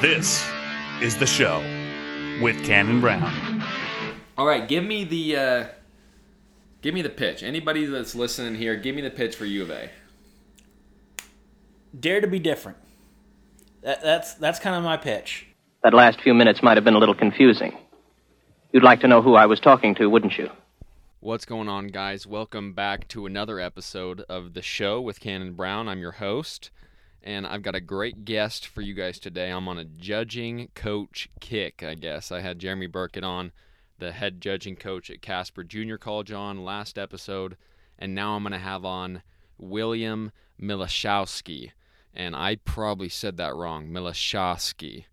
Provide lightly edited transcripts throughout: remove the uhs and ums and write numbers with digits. This is the show with Cannon Brown. All right, give me the pitch. Anybody that's listening here, give me the pitch for U of A. Dare to be different. That's kind of my pitch. That last few minutes might have been a little confusing. You'd like to know who I was talking to, wouldn't you? What's going on, guys? Welcome back to another episode of The Show with Cannon Brown. I'm your host, and I've got a great guest for you guys today. I'm on a judging coach kick, I guess. I had Jeremy Burkett on, the head judging coach at Casper Junior College, on last episode, and now I'm going to have on William Milashoski. And I probably said that wrong, Milashoski.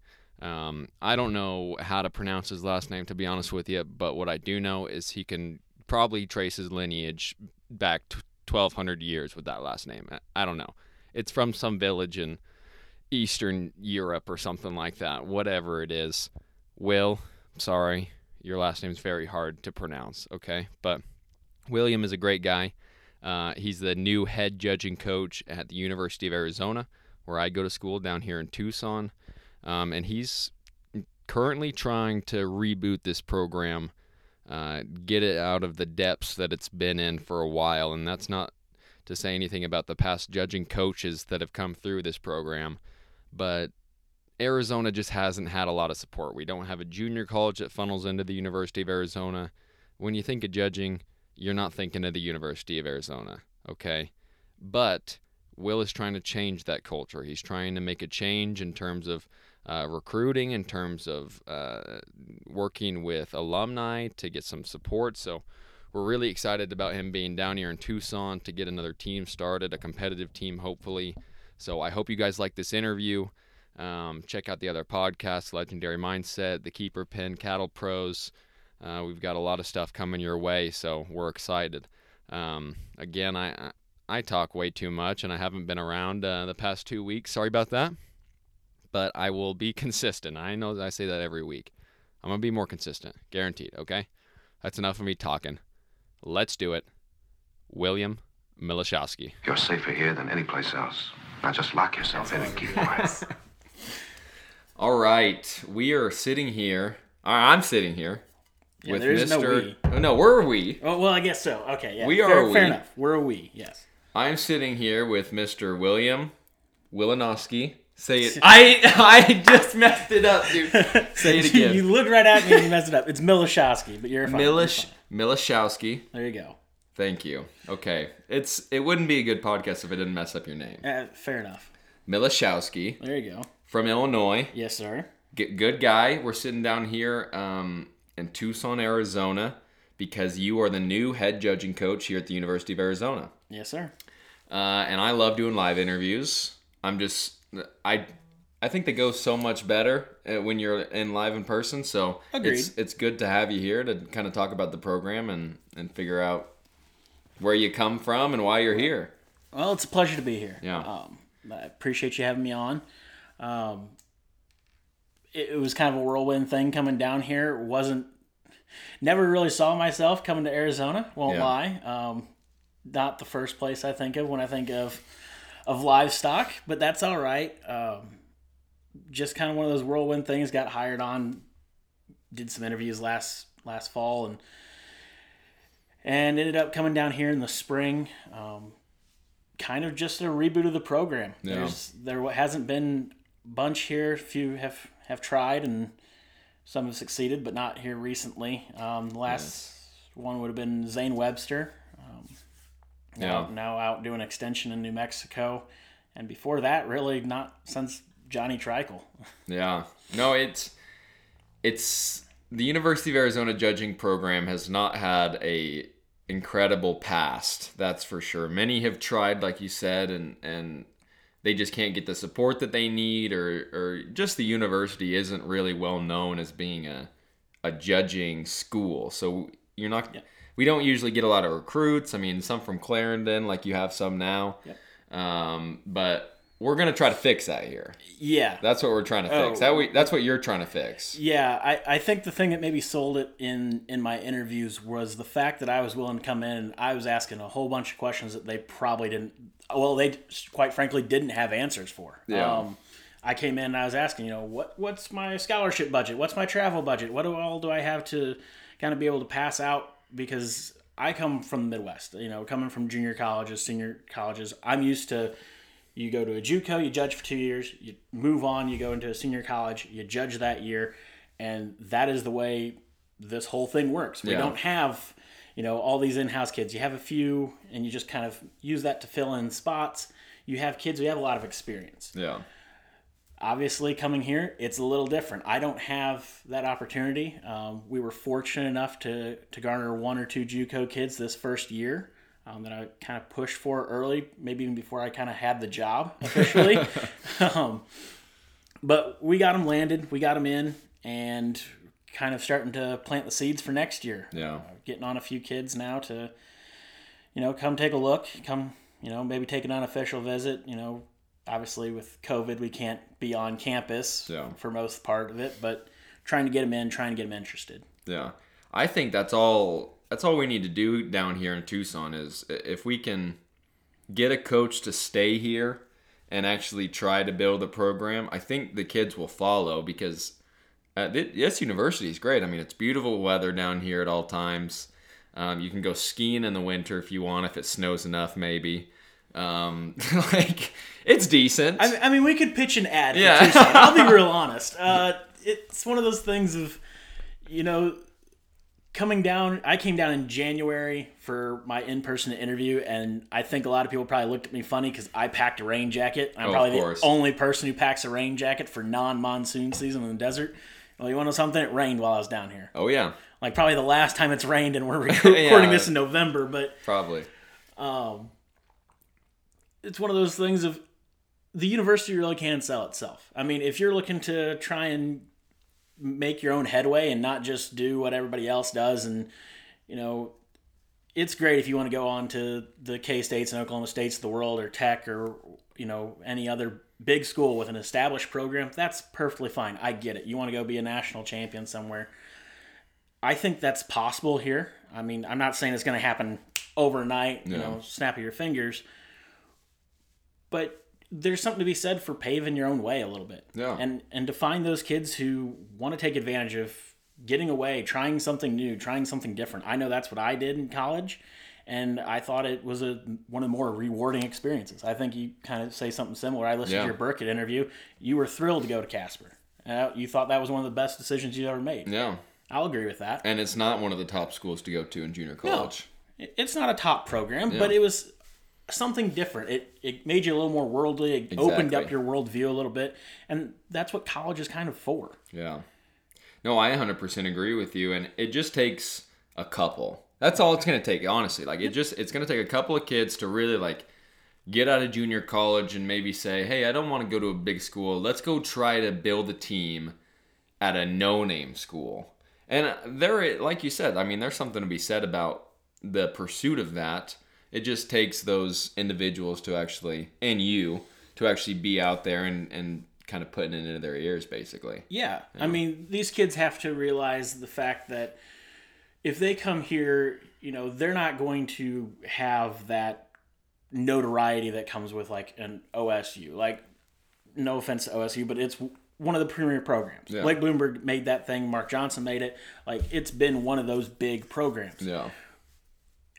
I don't know how to pronounce his last name, to be honest with you, but what I do know is he can probably trace his lineage back 1,200 years with that last name. I don't know. It's from some village in Eastern Europe or something like that, whatever it is. Will, sorry, your last name's very hard to pronounce, okay? But William is a great guy. He's the new head judging coach at the University of Arizona, where I go to school down here in Tucson. And he's currently trying to reboot this program, get it out of the depths that it's been in for a while. And that's not to say anything about the past judging coaches that have come through this program, but Arizona just hasn't had a lot of support. We don't have a junior college that funnels into the University of Arizona. When you think of judging, you're not thinking of the University of Arizona, okay? But Will is trying to change that culture. He's trying to make a change in terms of recruiting, in terms of working with alumni to get some support. So we're really excited about him being down here in Tucson to get another team started, a competitive team, hopefully. So I hope you guys like this interview. Check out the other podcasts, Legendary Mindset, The Keeper Pen, Cattle Pros. We've got a lot of stuff coming your way, so we're excited. Again, I talk way too much, and I haven't been around the past 2 weeks. Sorry about that. But I will be consistent. I know that I say that every week. I'm going to be more consistent. Guaranteed, okay? That's enough of me talking. Let's do it. William Milashoski. You're safer here than any place else. Now just lock yourself in and keep quiet. All right. We are sitting here. I'm sitting here. Yeah, with Mr. No, we. Oh, no, we're a we. Oh, well, I guess so. Okay, yeah. We are a we. Fair enough. We're a we, yes. I'm sitting here with Mr. William Milashoski. Say it. I just messed it up, dude. Say it again. You looked right at me and you messed it up. It's Milashoski, but you're fine. Milashoski. There you go. Thank you. Okay. It wouldn't be a good podcast if I didn't mess up your name. Fair enough. Milashoski. There you go. From Illinois. Yes, sir. Good guy. We're sitting down here in Tucson, Arizona, because you are the new head judging coach here at the University of Arizona. Yes, sir. And I love doing live interviews. I think they go so much better when you're in live in person. So agreed. It's good to have you here to kind of talk about the program and figure out where you come from and why you're here. Well, it's a pleasure to be here. Yeah, I appreciate you having me on. It was kind of a whirlwind thing coming down here. Never really saw myself coming to Arizona. Won't lie. Not the first place I think of when I think of livestock, but that's all right. Just kind of one of those whirlwind things. Got hired on, did some interviews last fall, and ended up coming down here in the spring. Kind of just a reboot of the program. Yeah. There hasn't been a bunch here. Few have tried, and some have succeeded, but not here recently. The last one would have been Zane Webster. Now out doing extension in New Mexico. And before that, really not since Johnny Treichel. Yeah. No, it's the University of Arizona judging program has not had a incredible past, that's for sure. Many have tried, like you said, and they just can't get the support that they need, or just the university isn't really well known as being a judging school. So you're not... Yeah. We don't usually get a lot of recruits. I mean, some from Clarendon, like you have some now. Yep. But we're going to try to fix that here. Yeah. That's what we're trying to fix. That's what you're trying to fix. Yeah. I think the thing that maybe sold it in my interviews was the fact that I was willing to come in and I was asking a whole bunch of questions that they probably didn't, well, they quite frankly didn't have answers for. Yeah. I came in and I was asking, what's my scholarship budget? What's my travel budget? What all do I have to kind of be able to pass out? Because I come from the Midwest, coming from junior colleges, senior colleges. I'm used to, you go to a JUCO, you judge for 2 years, you move on, you go into a senior college, you judge that year. And that is the way this whole thing works. We don't have, all these in-house kids. You have a few and you just kind of use that to fill in spots. You have kids who have a lot of experience. Yeah. Obviously, coming here, it's a little different. I don't have that opportunity. We were fortunate enough to garner one or two JUCO kids this first year that I kind of pushed for early, maybe even before I kind of had the job officially. But we got them landed. We got them in and kind of starting to plant the seeds for next year. Yeah, getting on a few kids now to, come take a look, come, maybe take an unofficial visit, Obviously, with COVID, we can't be on campus for most part of it, but trying to get them in, trying to get them interested. Yeah, I think that's all we need to do down here in Tucson is if we can get a coach to stay here and actually try to build a program, I think the kids will follow because this university is great. I mean, it's beautiful weather down here at all times. You can go skiing in the winter if you want, if it snows enough maybe. It's decent. I mean, we could pitch an ad. Yeah. For I'll be real honest. It's one of those things of, coming down. I came down in January for my in-person interview, and I think a lot of people probably looked at me funny because I packed a rain jacket. I'm probably the only person who packs a rain jacket for non-monsoon season in the desert. Well, you want to know something? It rained while I was down here. Oh, yeah. Like, probably the last time it's rained, and we're recording this in November. But probably. It's one of those things of the university really can sell itself. I mean, if you're looking to try and make your own headway and not just do what everybody else does, and, it's great if you want to go on to the K-States and Oklahoma States of the world or Tech or, any other big school with an established program. That's perfectly fine. I get it. You want to go be a national champion somewhere. I think that's possible here. I mean, I'm not saying it's going to happen overnight, snap of your fingers. But there's something to be said for paving your own way a little bit. Yeah. And to find those kids who want to take advantage of getting away, trying something new, trying something different. I know that's what I did in college, and I thought it was one of the more rewarding experiences. I think you kind of say something similar. I listened to your Burkett interview. You were thrilled to go to Casper. You thought that was one of the best decisions you ever made. Yeah. I'll agree with that. And it's not one of the top schools to go to in junior college. No, it's not a top program, but it was something different. It made you a little more worldly. It opened up your worldview a little bit, and that's what college is kind of for. Yeah. No, I 100% agree with you, and it just takes a couple. That's all it's going to take, honestly. It's going to take a couple of kids to really get out of junior college and maybe say, hey, I don't want to go to a big school. Let's go try to build a team at a no-name school. And there, like you said, I mean, there's something to be said about the pursuit of that. It just takes those individuals to actually be out there and kind of putting it into their ears, basically. Yeah. I mean, these kids have to realize the fact that if they come here, they're not going to have that notoriety that comes with an OSU. No offense to OSU, but it's one of the premier programs. Yeah. Blake Bloomberg made that thing. Mark Johnson made it. It's been one of those big programs. Yeah.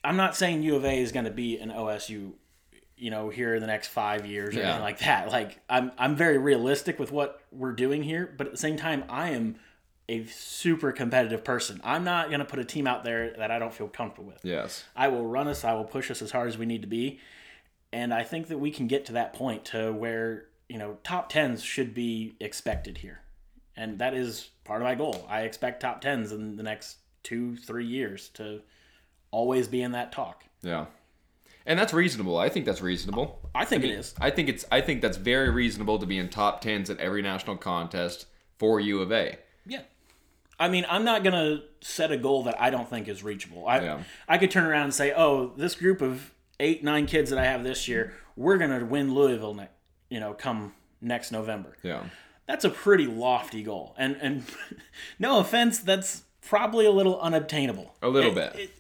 I'm not saying U of A is going to be an OSU, here in the next 5 years or anything like that. I'm very realistic with what we're doing here, but at the same time, I am a super competitive person. I'm not going to put a team out there that I don't feel comfortable with. Yes. I will run us. I will push us as hard as we need to be. And I think that we can get to that point to where, top 10s should be expected here. And that is part of my goal. I expect top 10s in the next 2-3 years to always be in that talk. Yeah. And that's reasonable. I think that's reasonable. I mean, it is. I think that's very reasonable to be in top 10s at every national contest for U of A. Yeah. I mean, I'm not going to set a goal that I don't think is reachable. I could turn around and say, this group of 8-9 kids that I have this year, we're going to win Louisville come next November. Yeah. That's a pretty lofty goal. And no offense, that's probably a little unobtainable. A little bit.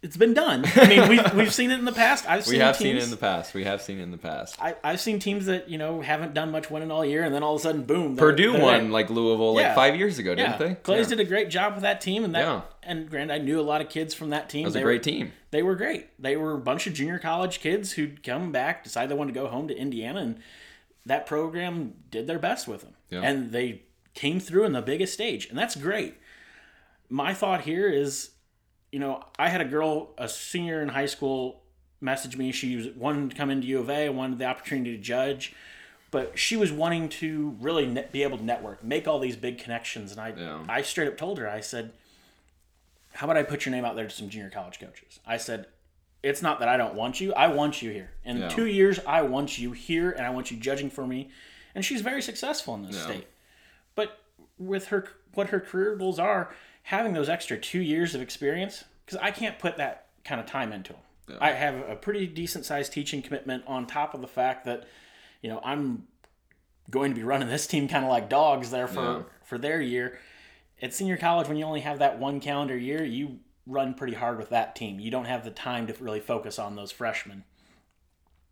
It's been done. I mean, we've seen it in the past. We have seen it in the past. I've seen teams that, you know, haven't done much winning all year, and then all of a sudden, boom. Purdue won, like Louisville, like 5 years ago, didn't they? Clays did a great job with that team, and and granted, I knew a lot of kids from that team. It was a great team. They were great. They were a bunch of junior college kids who'd come back, decide they wanted to go home to Indiana, and that program did their best with them. Yeah. And they came through in the biggest stage, and that's great. My thought here is, you know, I had a girl, a senior in high school, message me. She wanted to come into U of A, wanted the opportunity to judge, but she was wanting to really be able to network, make all these big connections. And I straight up told her, I said, how about I put your name out there to some junior college coaches? I said, it's not that I don't want you. I want you here. In 2 years, I want you here, and I want you judging for me. And she's very successful in this state. But with her, what her career goals are, having those extra 2 years of experience, because I can't put that kind of time into them. Yeah. I have a pretty decent-sized teaching commitment on top of the fact that, you know, I'm going to be running this team kind of like dogs there for their year. At senior college, when you only have that one calendar year, you run pretty hard with that team. You don't have the time to really focus on those freshmen,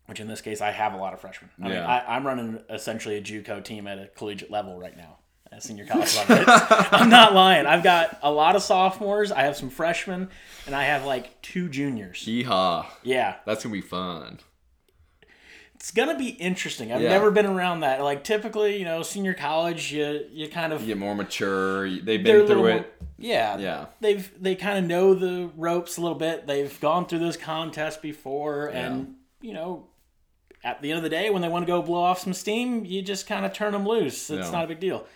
which in this case, I have a lot of freshmen. I mean, I'm running essentially a JUCO team at a collegiate level right now. Senior college level. I'm not lying. I've got a lot of sophomores. I have some freshmen, and I have like two juniors. Yeehaw! Yeah, that's gonna be fun. It's gonna be interesting. I've never been around that. Like typically, you know, senior college, you kind of get more mature. They've been through it. They kind of know the ropes a little bit. They've gone through those contests before, and you know, at the end of the day, when they want to go blow off some steam, you just kind of turn them loose. It's not a big deal.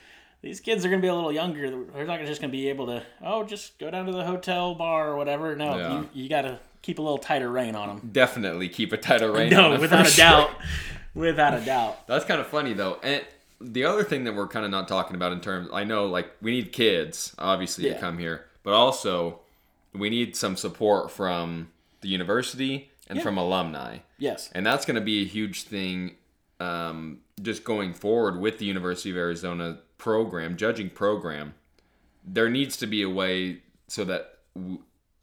These kids are going to be a little younger. They're not just going to be able to, just go down to the hotel bar or whatever. No, you got to keep a little tighter rein on them. Definitely keep a tighter rein on them. No, without a doubt. Without a doubt. That's kind of funny, though. And the other thing that we're kind of not talking about in terms, I know, like, we need kids, obviously, to come here. But also, we need some support from the university and from alumni. Yes. And that's going to be a huge thing just going forward with the University of Arizona judging program. There needs to be a way so that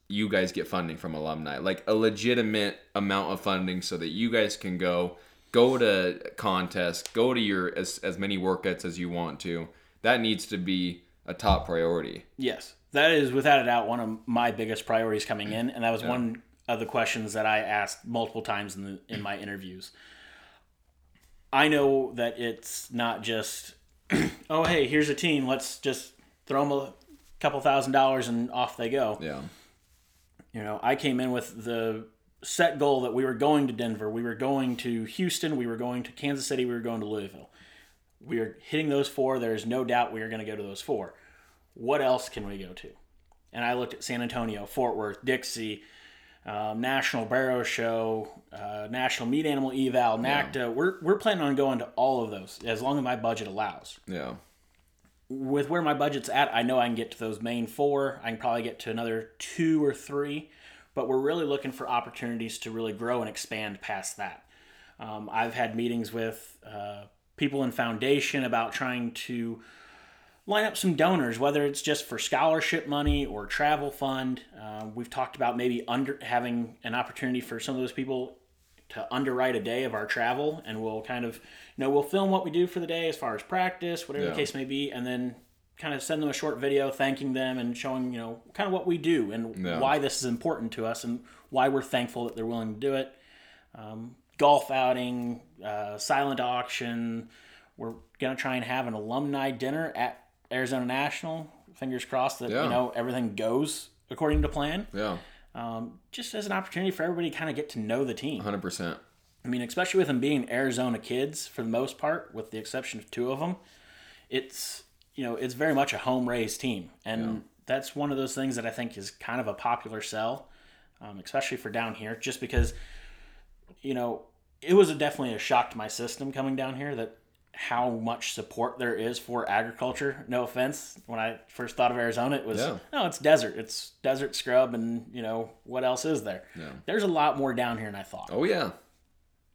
you guys get funding from alumni, like a legitimate amount of funding, so that you guys can go to contests, go to your as many workouts as you want to. That needs to be a top priority. Yes, that is without a doubt one of my biggest priorities coming in, and that was one of the questions that I asked multiple times in my interviews. I know that it's not just hey, here's a team. Let's just throw them a couple $1,000 and off they go. Yeah. You know, I came in with the set goal that we were going to Denver. We were going to Houston. We were going to Kansas City. We were going to Louisville. We are hitting those four. There's no doubt we are going to go to those four. What else can we go to? And I looked at San Antonio, Fort Worth, Dixie, National Barrow Show, National Meat Animal Eval, NACTA. Yeah. We're planning on going to all of those as long as my budget allows. Yeah. With where my budget's at, I know I can get to those main four. I can probably get to another two or three, but we're really looking for opportunities to really grow and expand past that. I've had meetings with people in Foundation about trying to line up some donors, whether it's just for scholarship money or travel fund. We've talked about maybe having an opportunity for some of those people to underwrite a day of our travel, and we'll kind of, you know, we'll film what we do for the day as far as practice, whatever the case may be, and then kind of send them a short video thanking them and showing, you know, kind of what we do and why this is important to us and why we're thankful that they're willing to do it. Golf outing, silent auction. We're going to try and have an alumni dinner at Arizona National, fingers crossed that you know, everything goes according to plan. Yeah. Just as an opportunity for everybody to kind of get to know the team. 100%. I mean, especially with them being Arizona kids for the most part, with the exception of two of them, it's, you know, it's very much a home-raised team. And that's one of those things that I think is kind of a popular sell, especially for down here, just because, you know, it was definitely a shock to my system coming down here that how much support there is for agriculture. No offense. When I first thought of Arizona, it was, no, it's desert. It's desert scrub and, you know, what else is there? Yeah. There's a lot more down here than I thought. Oh, yeah.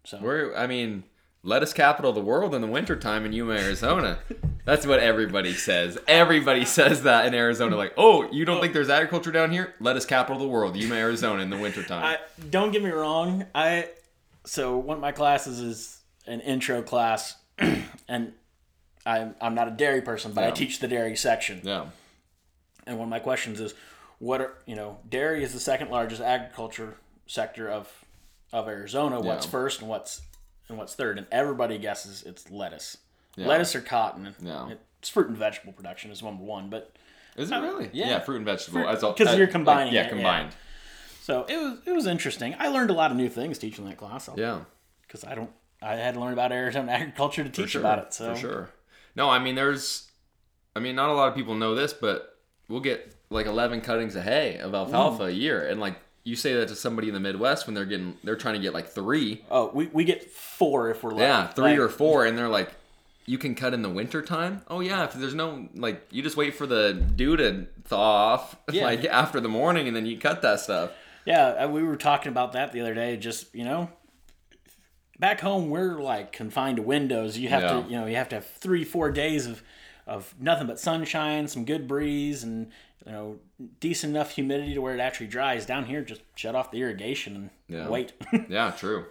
So I mean, lettuce capital of the world in the wintertime in Yuma, Arizona. That's what everybody says. Everybody says that in Arizona. Like, oh, you don't think there's agriculture down here? Lettuce capital of the world, Yuma, Arizona in the wintertime. Don't get me wrong. So one of my classes is an intro class, and I'm not a dairy person, but I teach the dairy section. Yeah. And one of my questions is, dairy is the second largest agriculture sector of Arizona. What's first and what's third? And everybody guesses it's lettuce. Yeah. Lettuce or cotton. Yeah. It's fruit and vegetable production is number one, but is it really? Yeah. Yeah, fruit and vegetable. Because you're combining. Like, combined. Yeah. So it was interesting. I learned a lot of new things teaching that class. Because I had to learn about Arizona agriculture to teach about it. So for sure. No, I mean not a lot of people know this, but we'll get like 11 cuttings of hay of alfalfa a year, and like you say that to somebody in the Midwest when they're trying to get like 3. Oh, we get 4 if we're lucky. Yeah, 3 or 4, and they're like, you can cut in the winter time? Oh yeah, if there's no like, you just wait for the dew to thaw off like after the morning, and then you cut that stuff. Yeah, we were talking about that the other day. Just back home we're like confined to windows. You have to have 3-4 days of nothing but sunshine, some good breeze, and decent enough humidity to where it actually dries. Down here, just shut off the irrigation and wait. Yeah, true.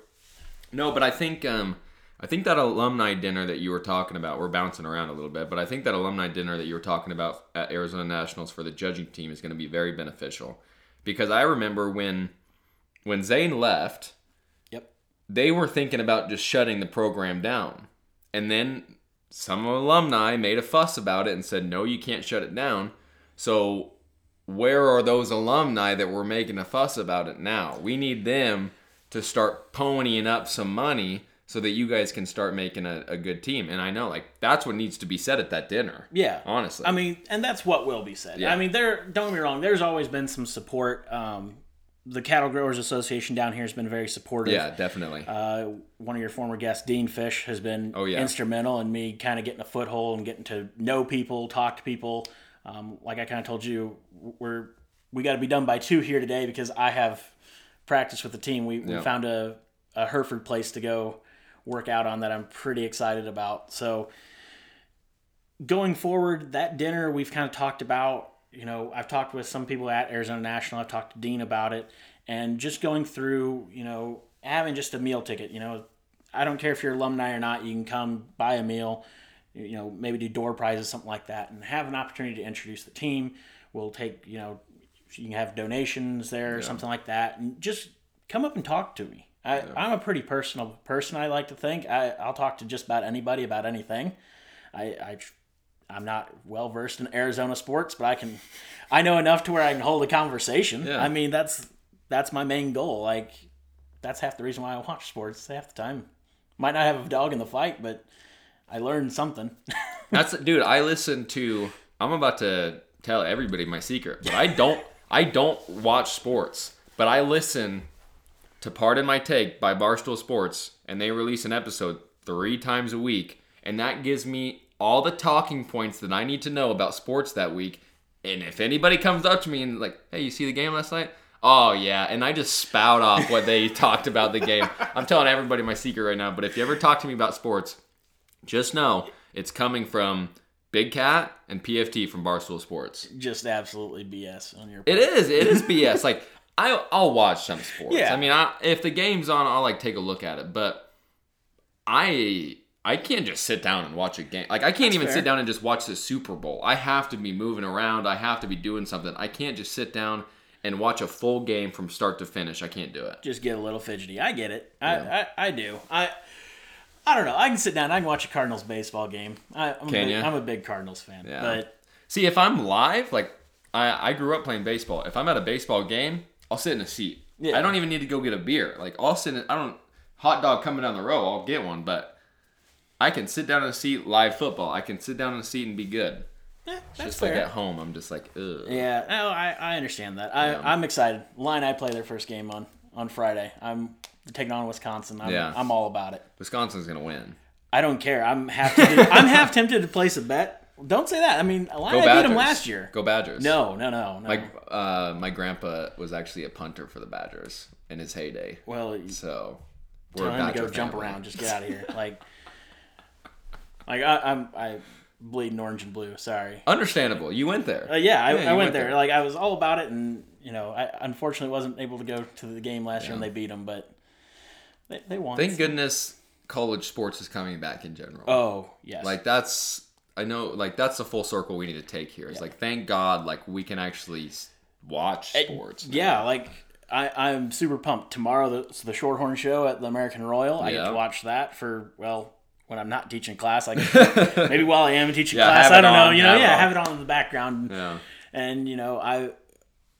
No, but I think that alumni dinner that you were talking about, we're bouncing around a little bit, but I think that alumni dinner that you were talking about at Arizona Nationals for the judging team is going to be very beneficial, because I remember when Zane left, they were thinking about just shutting the program down, and then some alumni made a fuss about it and said, no, you can't shut it down. So where are those alumni that were making a fuss about it now? We need them to start ponying up some money so that you guys can start making a good team. And I know, like, that's what needs to be said at that dinner. Yeah. Honestly. I mean, and that's what will be said. Yeah. I mean, don't get me wrong, there's always been some support. The Cattle Growers Association down here has been very supportive. Yeah, definitely. One of your former guests, Dean Fish, has been instrumental in me kind of getting a foothold and getting to know people, talk to people. Like I kind of told you, we got to be done by 2 here today because I have practice with the team. We found a Hereford place to go work out on that I'm pretty excited about. So going forward, that dinner we've kind of talked about, I've talked with some people at Arizona National. I've talked to Dean about it, and just going through, having just a meal ticket. I don't care if you're alumni or not, you can come buy a meal, maybe do door prizes, something like that, and have an opportunity to introduce the team. We'll take, you can have donations there or something like that, and just come up and talk to me. I'm a pretty personal person, I like to think. I'll talk to just about anybody about anything. I'm not well versed in Arizona sports, but I know enough to where I can hold a conversation. Yeah. I mean, that's my main goal. Like, that's half the reason why I watch sports half the time. Might not have a dog in the fight, but I learned something. Dude, I'm about to tell everybody my secret, but I don't watch sports, but I listen to Pardon My Take by Barstool Sports, and they release an episode 3 times a week, and that gives me all the talking points that I need to know about sports that week. And if anybody comes up to me and like, hey, you see the game last night? Oh yeah. And I just spout off what they talked about the game. I'm telling everybody my secret right now, but if you ever talk to me about sports, just know it's coming from Big Cat and PFT from Barstool Sports. Just absolutely BS on your part. It is BS. Like, I'll watch some sports. Yeah. I mean, if the game's on, I'll like take a look at it, but I can't just sit down and watch a game. Like, I can't sit down and just watch the Super Bowl. I have to be moving around. I have to be doing something. I can't just sit down and watch a full game from start to finish. I can't do it. Just get a little fidgety. I get it. I do. I don't know. I can sit down. I can watch a Cardinals baseball game. I'm a big Cardinals fan. Yeah. But see, if I'm live, like, I grew up playing baseball. If I'm at a baseball game, I'll sit in a seat. Yeah. I don't even need to go get a beer. Like, hot dog coming down the road, I'll get one, but I can sit down in a seat, live football. I can sit down in a seat and be good. Yeah, that's just fair. Like at home, I'm just like, ugh. Yeah, no, I understand that. I'm excited. Line I play their first game on Friday. I'm taking on Wisconsin. I'm all about it. Wisconsin's going to win. I don't care. I'm half tempted to place a bet. Don't say that. I mean, Line I beat them last year. Go Badgers. No. My grandpa was actually a punter for the Badgers in his heyday. Well, so... time to go jump around. Just get out of here. I'm bleeding orange and blue. Sorry. Understandable. You went there. Yeah, I went there. Like, I was all about it, and I unfortunately wasn't able to go to the game last year, and they beat them, but they won. Thank goodness college sports is coming back in general. Oh yes. That's the full circle we need to take here. It's thank God, we can actually watch sports. I'm super pumped. Tomorrow, the Shorthorn Show at the American Royal. I get to watch that when I'm not teaching class. Maybe while I am teaching class, I don't know. Have it on in the background. Yeah. And,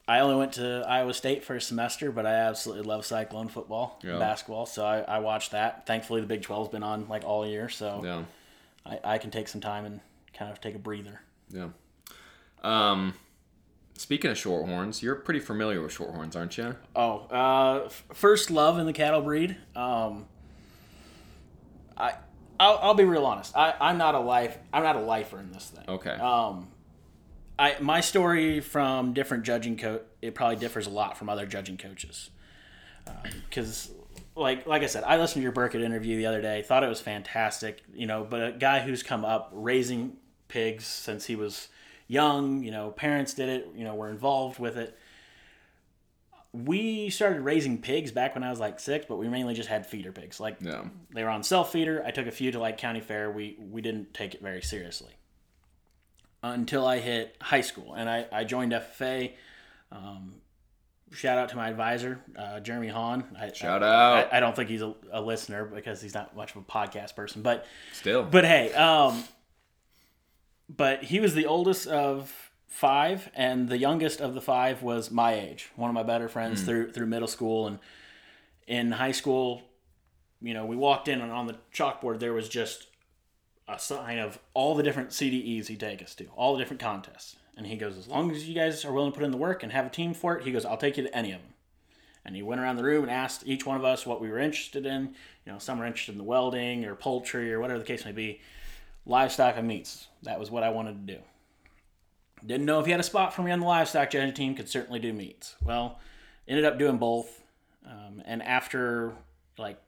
I only went to Iowa State for a semester, but I absolutely love Cyclone football and basketball. So I watched that. Thankfully, the Big 12's been on, all year. So I can take some time and kind of take a breather. Yeah. Speaking of Shorthorns, you're pretty familiar with Shorthorns, aren't you? Oh, first love in the cattle breed. I'll be real honest. I'm not a lifer in this thing. Okay. My story from different judging it probably differs a lot from other judging coaches. Because, like I said, I listened to your Burkett interview the other day. Thought it was fantastic. But a guy who's come up raising pigs since he was young, parents did it, were involved with it. We started raising pigs back when I was 6, but we mainly just had feeder pigs. They were on self-feeder. I took a few to county fair. We didn't take it very seriously until I hit high school, and I joined FFA. Shout out to my advisor, Jeremy Hahn. I don't think he's a listener because he's not much of a podcast person, but still. But hey, but he was the oldest of 5, and the youngest of the 5 was my age. One of my better friends through middle school, and in high school, we walked in, and on the chalkboard there was just a sign of all the different CDEs he'd take us to, all the different contests. And he goes, "As long as you guys are willing to put in the work and have a team for it," he goes, "I'll take you to any of them." And he went around the room and asked each one of us what we were interested in. Some were interested in the welding or poultry or whatever the case may be. Livestock and meats. That was what I wanted to do. Didn't know if he had a spot for me on the livestock judging team, could certainly do meats. Well, ended up doing both. And after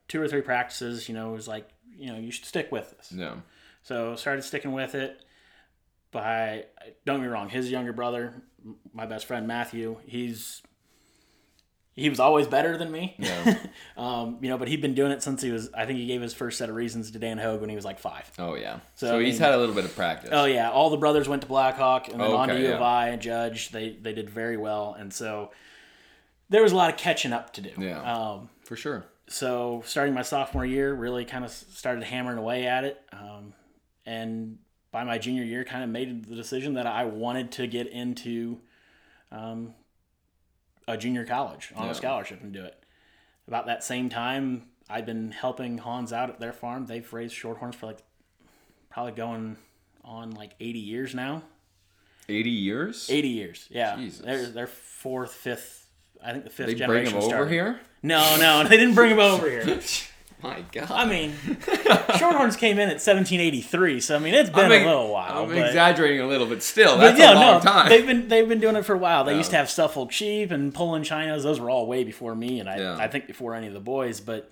2 or 3 practices, it was you should stick with this. No. So started sticking with it. By, don't get me wrong, his younger brother, my best friend Matthew, he was always better than me. Yeah. But he'd been doing it since I think he gave his first set of reasons to Dan Hogue when he was 5. Oh, yeah. So he's had a little bit of practice. Oh, yeah. All the brothers went to Blackhawk and then on to U of I and Judge. They did very well. And so there was a lot of catching up to do. Yeah, for sure. So starting my sophomore year, really kind of started hammering away at it. And by my junior year, kind of made the decision that I wanted to get into a junior college on a scholarship and do it. About that same time, I'd been helping Hans out at their farm. They've raised Shorthorns for probably going on 80 years now. 80 years? 80 years, yeah. Jesus. They're the fifth generation. They bring them over here? No, they didn't bring them over here. My God. I mean, Shorthorns came in at 1783, so it's been a little while. I'm exaggerating a little, but still, that's a long time. They've been doing it for a while. They used to have Suffolk sheep and Poland chinos. Those were all way before me, and I think before any of the boys. But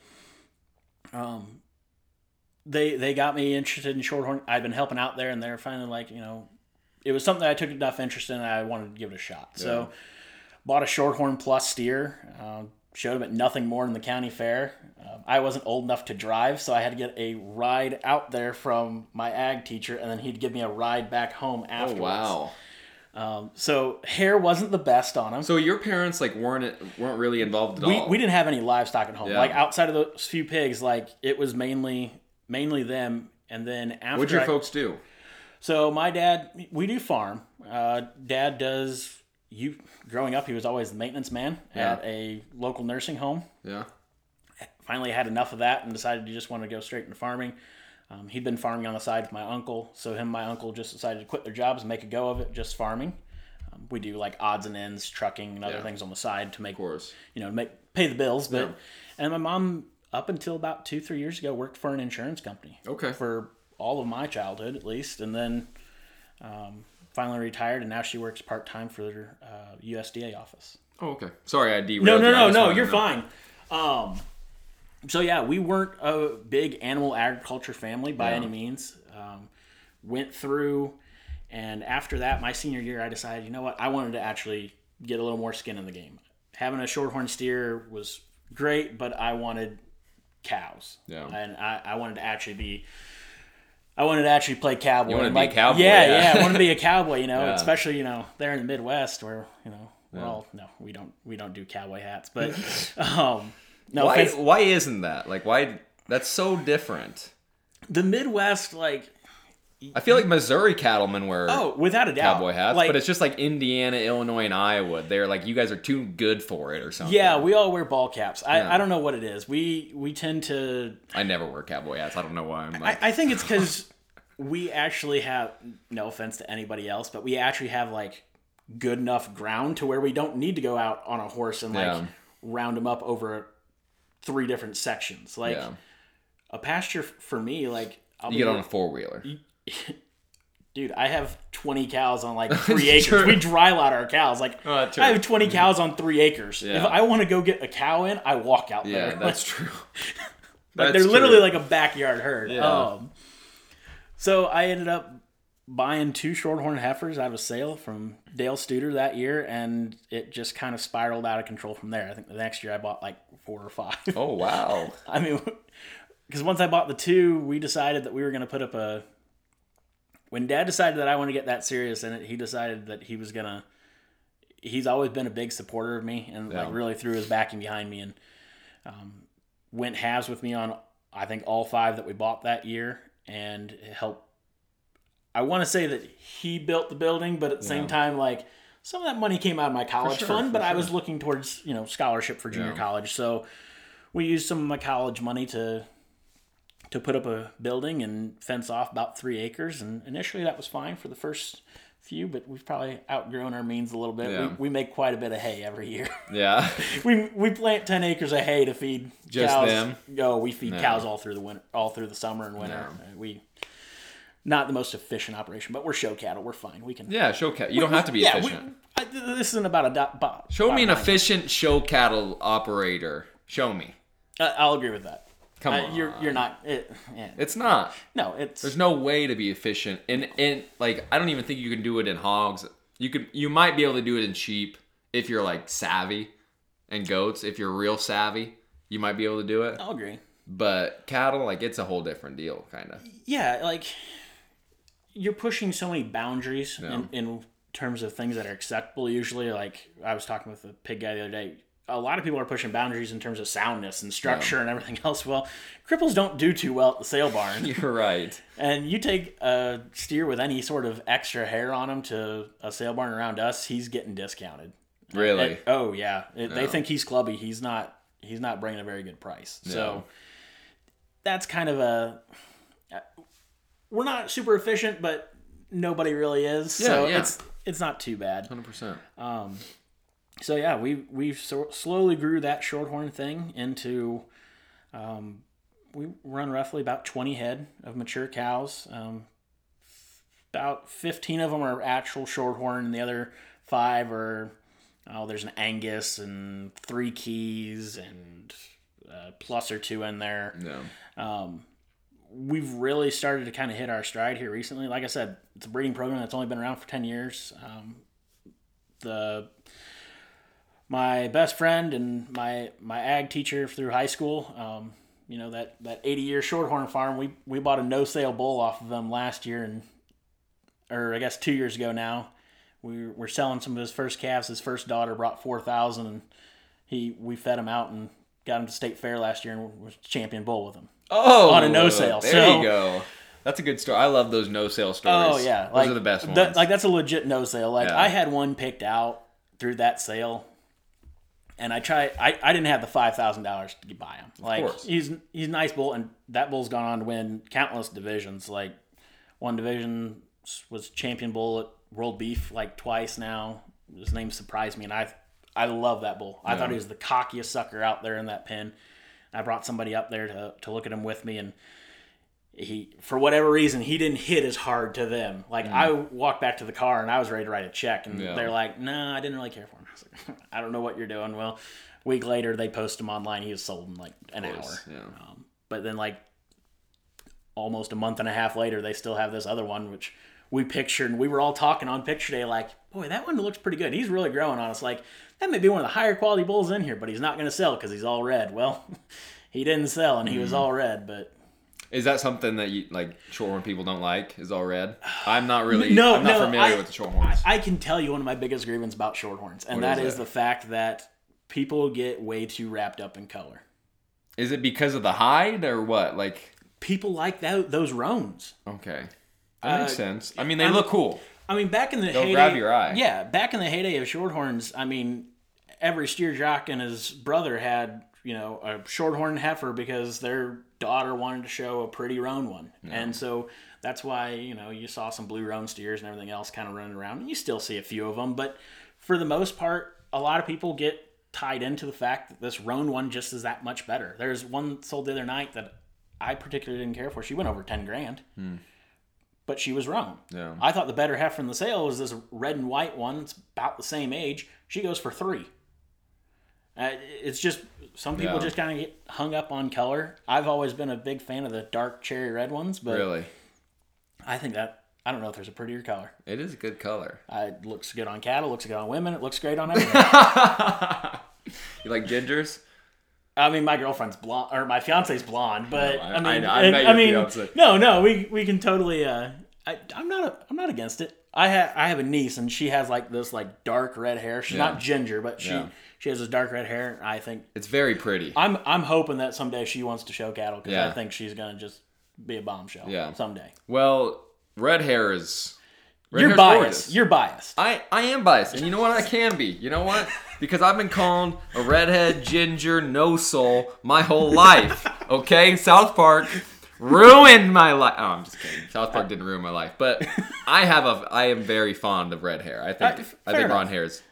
they got me interested in Shorthorn. I've been helping out there, and they're finally it was something I took enough interest in, and I wanted to give it a shot. Yeah. So bought a Shorthorn Plus steer. Showed him at nothing more than the county fair. I wasn't old enough to drive, so I had to get a ride out there from my ag teacher, and then he'd give me a ride back home afterwards. Oh, wow. So hair wasn't the best on him. So your parents weren't really involved at all? We didn't have any livestock at home. Yeah. Outside of those few pigs, it was mainly them. And then after, what'd your folks do? So my dad, we do farm. Dad does. Growing up, he was always the maintenance man at a local nursing home. Yeah. Finally had enough of that and decided he just wanted to go straight into farming. He'd been farming on the side with my uncle. So him and my uncle just decided to quit their jobs and make a go of it, just farming. We do odds and ends, trucking and other things on the side to make, pay the bills. But And my mom, up until about 2-3 years ago, worked for an insurance company. Okay. For all of my childhood, at least. And then finally retired, and now she works part-time for their USDA office. Oh, okay. Sorry, I derailed you. No, you're fine. So yeah, we weren't a big animal agriculture family by any means. Went through, and after that, my senior year, I decided, you know what, I wanted to actually get a little more skin in the game. Having a shorthorn steer was great, but I wanted cows. Yeah. And I wanted to actually be, I wanted to actually play cowboy. You wanted to be a cowboy? Yeah, I wanted to be a cowboy, you know, especially, you know, there in the Midwest where, you know, well, no, we don't do cowboy hats, but, no. Why isn't that? Like, why? That's so different. The Midwest, like, I feel like Missouri cattlemen wear without a doubt cowboy hats, like, but it's just like Indiana, Illinois, and Iowa. They're like, you guys are too good for it or something. Yeah, we all wear ball caps. I don't know what it is. We tend to... I never wear cowboy hats. I don't know why. I'm like... I think it's because we actually have, no offense to anybody else, but we actually have like good enough ground to where we don't need to go out on a horse and like round them up over 3 different sections. Like a pasture for me, like... I'll get on a four-wheeler. Dude, I have 20 cows on like 3 acres. True. We dry lot our cows. Like I have 20 cows on 3 acres. Yeah. If I want to go get a cow in, I walk out there. Yeah, that's true. Like, they're literally like a backyard herd. Yeah. So I ended up buying 2 shorthorn heifers out of a sale from Dale Studer that year, and it just kind of spiraled out of control from there. I think the next year I bought like 4 or 5. Oh, wow. I mean, because once I bought the 2, we decided that we were going to put up a... When Dad decided that I wanted to get that serious in it, he decided that he was going to... He's always been a big supporter of me and like really threw his backing behind me, and went halves with me on, I think, all 5 that we bought that year, and helped... I want to say that he built the building, but at the same time, like, some of that money came out of my college fund, but I was looking towards, you know, scholarship for junior college. So we used some of my college money to put up a building and fence off about 3 acres. And initially that was fine for the first few, but we've probably outgrown our means a little bit. Yeah. We make quite a bit of hay every year. Yeah. we plant 10 acres of hay to feed just cows. Them? No, we feed cows all through the winter, all through the summer and winter. No. We, not the most efficient operation, but we're show cattle. We're fine. We can. Yeah, show cattle. You don't have to be efficient. This isn't about a bot. Show me an efficient show cattle operator. Show me. I'll agree with that. Come on. You're not. It's not. No, it's... There's no way to be efficient. And like, I don't even think you can do it in hogs. You might be able to do it in sheep if you're, like, savvy. And goats, if you're real savvy, you might be able to do it. I'll agree. But cattle, like, it's a whole different deal, kind of. Yeah, like, you're pushing so many boundaries in terms of things that are acceptable, usually. Like, I was talking with a pig guy the other day. A lot of people are pushing boundaries in terms of soundness and structure and everything else. Well, cripples don't do too well at the sale barn. You're right. And you take a steer with any sort of extra hair on him to a sale barn around us, he's getting discounted. Really? They think he's clubby. He's not bringing a very good price. No. So that's kind of we're not super efficient, but nobody really is. Yeah, so it's not too bad. 100%. So yeah, we slowly grew that shorthorn thing into, we run roughly about 20 head of mature cows. About 15 of them are actual shorthorn, and the other 5 are, there's an Angus and 3 Keys and plus or 2 in there. Yeah. We've really started to kind of hit our stride here recently. Like I said, it's a breeding program that's only been around for 10 years. My best friend and my ag teacher through high school, you know, that 80-year shorthorn farm, we bought a no-sale bull off of them last year, or I guess 2 years ago now. We're selling some of his first calves. His first daughter brought 4,000, and we fed him out and got him to state fair last year and was champion bull with him. Oh, on a no-sale. There you go. That's a good story. I love those no-sale stories. Oh, yeah. Those are the best ones. Like, that's a legit no-sale. Like, I had one picked out through that sale. And I didn't have the $5,000 to buy him. Like, he's a nice bull, and that bull's gone on to win countless divisions. Like, one division was champion bull at World Beef like twice now. His name surprised me, and I love that bull. I thought he was the cockiest sucker out there in that pen. I brought somebody up there to look at him with me, and he, for whatever reason, he didn't hit as hard to them. Like, I walked back to the car and I was ready to write a check, and they're like, "No, I didn't really care for him." I was like, "I don't know what you're doing." Well, a week later, they post him online. He was sold in like an hour. Yeah. But then, like, almost a month and a half later, they still have this other one, which we pictured, and we were all talking on picture day, like, "Boy, that one looks pretty good. He's really growing on us. Like, that may be one of the higher quality bulls in here, but he's not going to sell because he's all red." Well, he didn't sell, and he was all red, but... Is that something that you, like, Shorthorn people don't like, is all red? I'm not really familiar with the Shorthorns. I can tell you one of my biggest grievances about Shorthorns, and that is the fact that people get way too wrapped up in color. Is it because of the hide or what? Like, people like those roans. Okay. That makes sense. I mean, they look cool. I mean, back in the heyday... They'll grab your eye. Yeah, back in the heyday of Shorthorns, I mean, every steer jock and his brother had, you know, a Shorthorn heifer because they're... daughter wanted to show a pretty roan one, and so that's why, you know, you saw some blue roan steers and everything else kind of running around, and you still see a few of them, but for the most part, a lot of people get tied into the fact that this roan one just is that much better. There's one sold the other night that I particularly didn't care for. She went over $10,000, but she was roan. I thought the better heifer in the sale was this red and white one. It's about the same age. She goes for $3,000. It's just some people just kind of get hung up on color. I've always been a big fan of the dark cherry red ones, but really, I think that I don't know if there's a prettier color. It is a good color. It looks good on cattle. Looks good on women. It looks great on everything. You like gingers? I mean, my girlfriend's blonde, or my fiance's blonde, but I mean, we can totally. I'm not against it. I have a niece, and she has like this like dark red hair. She's not ginger, but she has this dark red hair. And I think it's very pretty. I'm hoping that someday she wants to show cattle because I think she's gonna just be a bombshell. Yeah. Someday. Well, red hair is. You're biased. Gorgeous. You're biased. I am biased, and you know what? I can be. You know what? Because I've been called a redhead, ginger, no soul my whole life. Okay, South Park. Ruined my life. Oh, I'm just kidding. South Park didn't ruin my life, but I am very fond of red hair. I think blonde hair is.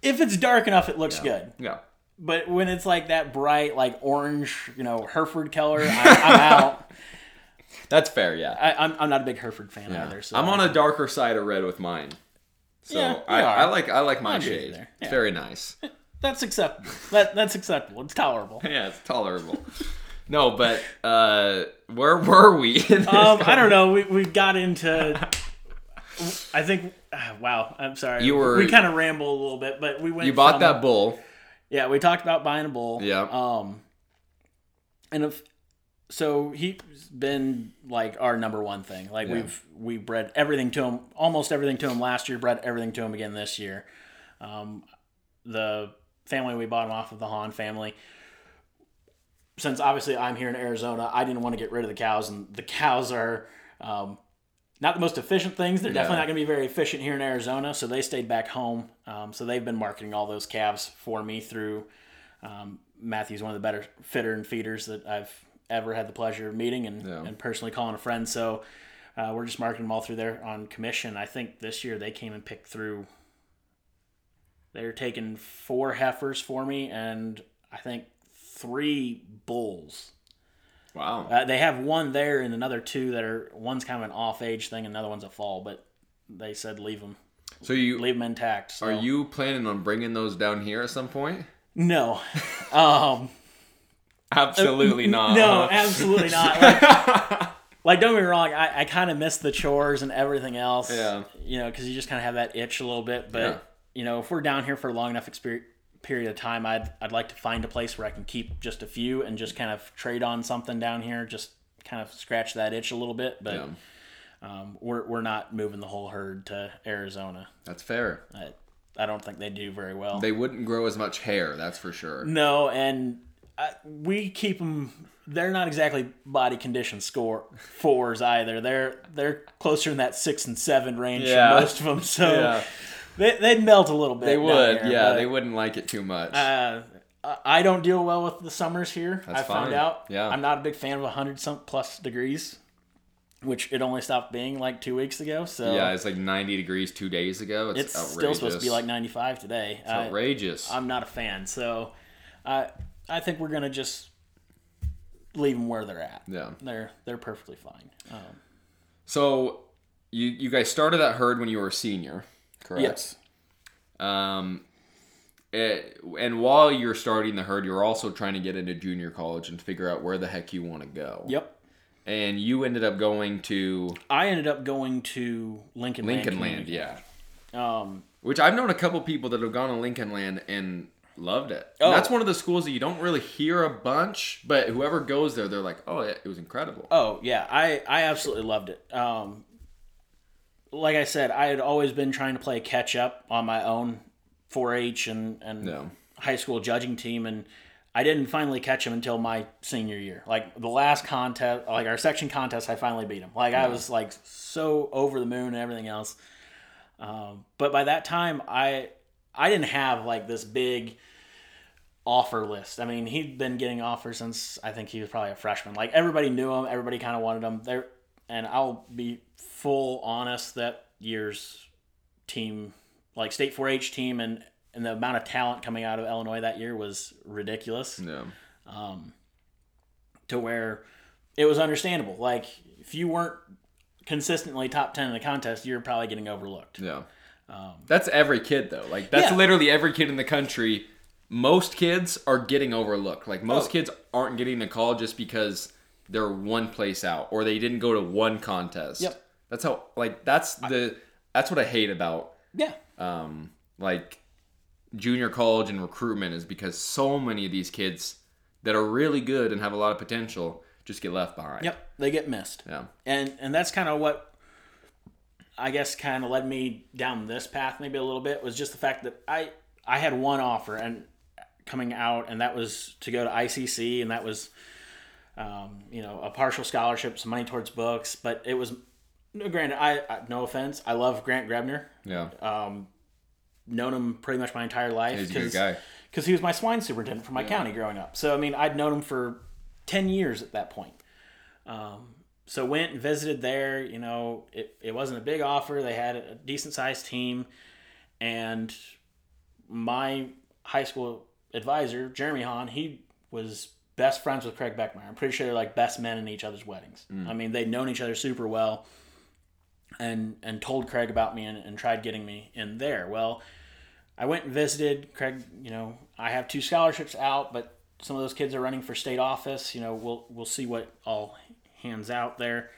If it's dark enough, it looks good. Yeah. But when it's like that bright, like orange, you know, Hereford color, I'm out. That's fair. Yeah. I'm not a big Hereford fan either. So I'm on a darker side of red with mine. So yeah, I like my shade. Yeah. It's very nice. That's acceptable. That's acceptable. It's tolerable. Yeah, it's tolerable. No, but where were we? I don't know. We got into. I think. Wow, I'm sorry. We kind of rambled a little bit, but we went. You bought that bull. Yeah, we talked about buying a bull. Yeah. So he's been like our number one thing. Like we bred everything to him, almost everything to him last year. Bred everything to him again this year. The family we bought him off of, the Hahn family. Since obviously I'm here in Arizona, I didn't want to get rid of the cows, and the cows are not the most efficient things. They're definitely not going to be very efficient here in Arizona, so they stayed back home. So they've been marketing all those calves for me through Matthew's one of the better fitter and feeders that I've ever had the pleasure of meeting and personally calling a friend. So we're just marketing them all through there on commission. I think this year they came and picked through. They're taking 4 heifers for me, and I think 3 bulls. Wow. They have one there and another 2 that are, one's kind of an off age thing, another one's a fall, but they said leave them. So you leave them intact. So. Are you planning on bringing those down here at some point? No. Absolutely not. No, absolutely not. Like don't get me wrong, I kind of miss the chores and everything else. Yeah. You know, because you just kind of have that itch a little bit, but you know, if we're down here for a long enough experience. Period of time, I'd like to find a place where I can keep just a few and just kind of trade on something down here, just kind of scratch that itch a little bit. But we're not moving the whole herd to Arizona. That's fair. I don't think they do very well. They wouldn't grow as much hair, that's for sure. No, and we keep them. They're not exactly body condition score 4s either. They're closer in that 6 and 7 range than most of them. So. Yeah. They'd melt a little bit. They would, here, yeah. They wouldn't like it too much. I don't deal well with the summers here. That's fine. I found out. Yeah. I'm not a big fan of 100-some-plus degrees, which it only stopped being like 2 weeks ago. So yeah, it's like 90 degrees 2 days ago. It's outrageous. Still supposed to be like 95 today. It's outrageous. I'm not a fan. So I think we're going to just leave them where they're at. Yeah, they're perfectly fine. So you guys started that herd when you were a senior, correct? Yes. And while you're starting the herd, you're also trying to get into junior college and figure out where the heck you want to go. Yep. And you ended up going to... I ended up going to Lincoln Land, yeah. Which I've known a couple people that have gone to Lincoln Land and loved it. Oh. And that's one of the schools that you don't really hear a bunch, but whoever goes there, they're like, oh, it was incredible. Oh, yeah. I absolutely loved it. Like I said, I had always been trying to play catch-up on my own 4-H and high school judging team, and I didn't finally catch him until my senior year. Like the last contest, like our section contest, I finally beat him. Like I was like so over the moon and everything else. But by that time, I didn't have like this big offer list. I mean, he'd been getting offers since I think he was probably a freshman. Like everybody knew him, everybody kind of wanted him there. And I'll be full honest, that year's team, like state 4-H team, and the amount of talent coming out of Illinois that year was ridiculous. Yeah. To where it was understandable. Like, if you weren't consistently top 10 in the contest, you're probably getting overlooked. Yeah. That's every kid, though. Like, that's literally every kid in the country. Most kids are getting overlooked. Like, most kids aren't getting to college just because they're one place out or they didn't go to one contest. Yep. That's how, like, that's what I hate about. Yeah. Like, junior college and recruitment is because so many of these kids that are really good and have a lot of potential just get left behind. Yep, they get missed. Yeah, and that's kind of what I guess kind of led me down this path maybe a little bit, was just the fact that I had one offer and coming out, and that was to go to ICC, and that was a partial scholarship, some money towards books, but it was granted. I no offense, I love Grant Grebner. Yeah. Known him pretty much my entire life. He's a good guy. Because he was my swine superintendent for my county growing up. So, I mean, I'd known him for 10 years at that point. So went and visited there. You know, it wasn't a big offer. They had a decent-sized team. And my high school advisor, Jeremy Hahn, he was best friends with Craig Beckmeyer. I'm pretty sure they're like best men in each other's weddings. Mm. I mean, they'd known each other super well and told Craig about me and tried getting me in there. Well, I went and visited Craig. You know, I have 2 scholarships out, but some of those kids are running for state office. You know, we'll see what all hands out there.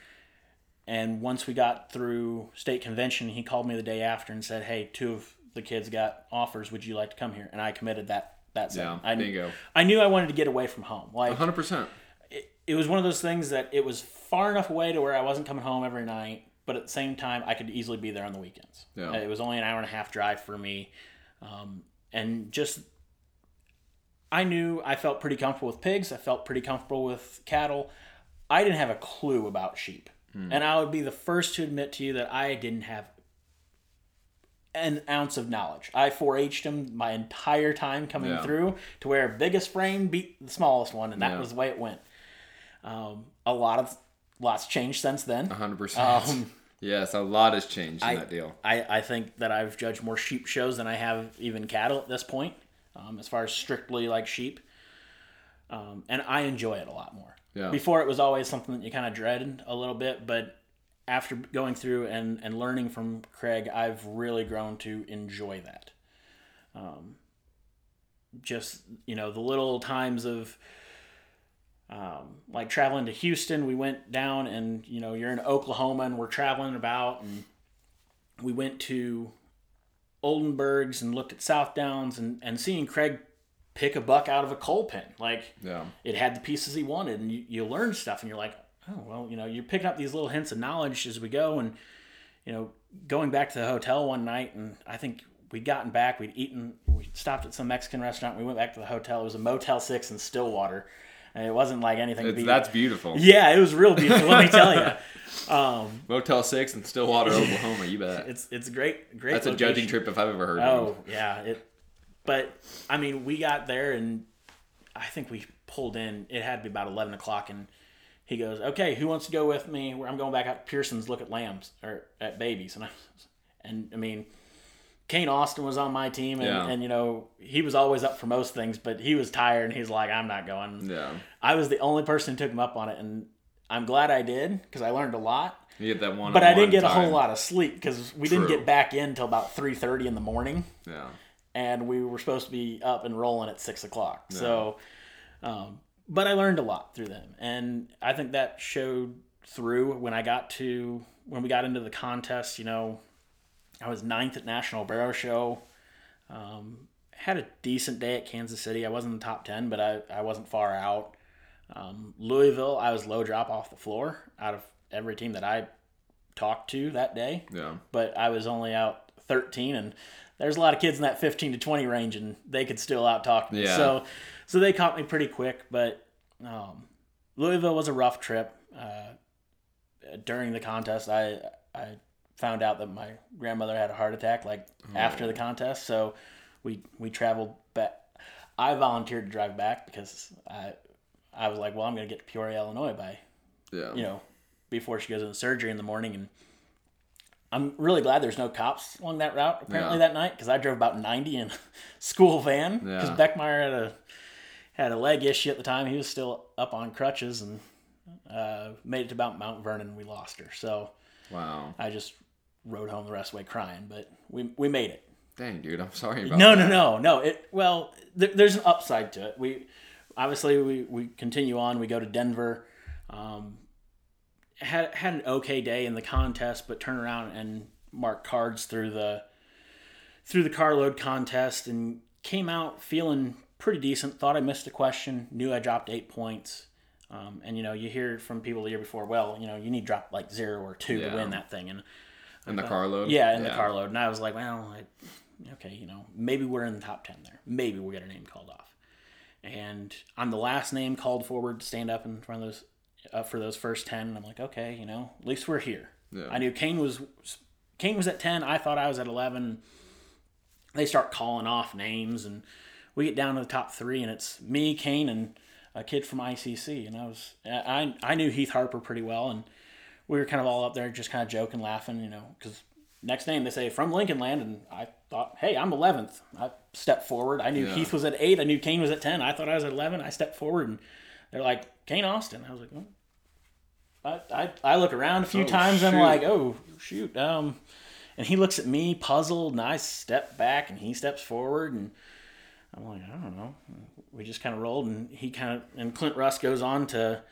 And once we got through state convention, he called me the day after and said, "Hey, 2 of the kids got offers. Would you like to come here?" And I committed that second. Yeah, bingo. I knew I wanted to get away from home. Like 100%. It was one of those things that it was far enough away to where I wasn't coming home every night, but at the same time, I could easily be there on the weekends. Yeah. It was only an hour and a half drive for me. And just, I knew I felt pretty comfortable with pigs. I felt pretty comfortable with cattle. I didn't have a clue about sheep. Mm. And I would be the first to admit to you that I didn't have an ounce of knowledge. I 4-H'd them my entire time coming through, to where biggest frame beat the smallest one. And that was the way it went. Lots changed since then. 100%. Yes, a lot has changed in that deal. I think that I've judged more sheep shows than I have even cattle at this point, as far as strictly like sheep. And I enjoy it a lot more. Yeah. Before, it was always something that you kind of dreaded a little bit, but after going through and learning from Craig, I've really grown to enjoy that. Just, you know, the little times of... like traveling to Houston, we went down and, you know, you're in Oklahoma and we're traveling about, and we went to Oldenburg's and looked at South Downs and seeing Craig pick a buck out of a coal pen. Like it had the pieces he wanted, and you learn stuff and you're like, oh, well, you know, you're picking up these little hints of knowledge as we go. And, you know, going back to the hotel one night, and I think we'd gotten back, we'd eaten, we stopped at some Mexican restaurant. We went back to the hotel. It was a Motel 6 in Stillwater. It wasn't like anything. That's beautiful. Yeah, it was real beautiful. Let me tell you. Motel 6 in Stillwater, Oklahoma. You bet. It's great. That's location. A judging trip if I've ever heard of it. Oh yeah. But I mean, we got there and I think we pulled in. It had to be about 11:00, and he goes, "Okay, who wants to go with me? I'm going back out to Pearson's, look at lambs or at babies." And I mean, Kane Austin was on my team, and you know, he was always up for most things, but he was tired, and he's like, I'm not going. Yeah. I was the only person who took him up on it, and I'm glad I did, because I learned a lot. You get that one, but I didn't get a whole lot of sleep, because we didn't get back in till about 3:30 in the morning. Yeah. And we were supposed to be up and rolling at 6 o'clock. Yeah. So, but I learned a lot through them, and I think that showed through when I got to, when we got into the contest, you know, I was 9th at National Barrow Show. Had a decent day at Kansas City. I wasn't in the top 10, but I wasn't far out. Louisville, I was low drop off the floor out of every team that I talked to that day. Yeah. But I was only out 13, and there's a lot of kids in that 15 to 20 range, and they could still out-talk me. Yeah. So they caught me pretty quick, but Louisville was a rough trip. During the contest, I found out that my grandmother had a heart attack after the contest, so we traveled back. I volunteered to drive back because I was like, well, I'm going to get to Peoria, Illinois by, you know, before she goes into surgery in the morning, and I'm really glad there's no cops along that route apparently that night, because I drove about 90 in a school van because Beckmeyer had a leg issue at the time. He was still up on crutches and made it to about Mount Vernon, and we lost her. So wow, I just rode home the rest of the way crying, but we made it. Dang, dude, I'm sorry about that. No. There's an upside to it. We continue on. We go to Denver. Had an okay day in the contest, but turn around and mark cards through the carload contest, and came out feeling pretty decent. Thought I missed a question. Knew I dropped 8 points. And you know, you hear from people the year before, well, you know, you need to drop like 0 or 2 to win that thing. And the carload? Yeah, in the carload. And I was like, well, okay, you know, maybe we're in the top 10 there. Maybe we'll get our name called off. And I'm the last name called forward to stand up in front of those, for those first 10. And I'm like, okay, you know, at least we're here. Yeah. I knew Kane was at 10. I thought I was at 11. They start calling off names, and we get down to the top 3, and it's me, Kane, and a kid from ICC, and I knew Heath Harper pretty well, and we were kind of all up there just kind of joking, laughing, you know, because next name they say from Lincoln Land, and I thought, hey, I'm 11th. I stepped forward. I knew Heath was at 8. I knew Kane was at 10. I thought I was at 11. I stepped forward, and they're like, Kane Austin. I was like, oh. I look around a few times. Shoot. I'm like, oh shoot. And he looks at me puzzled, and I step back, and he steps forward, and I'm like, I don't know. We just kind of rolled, and Clint Russ goes on to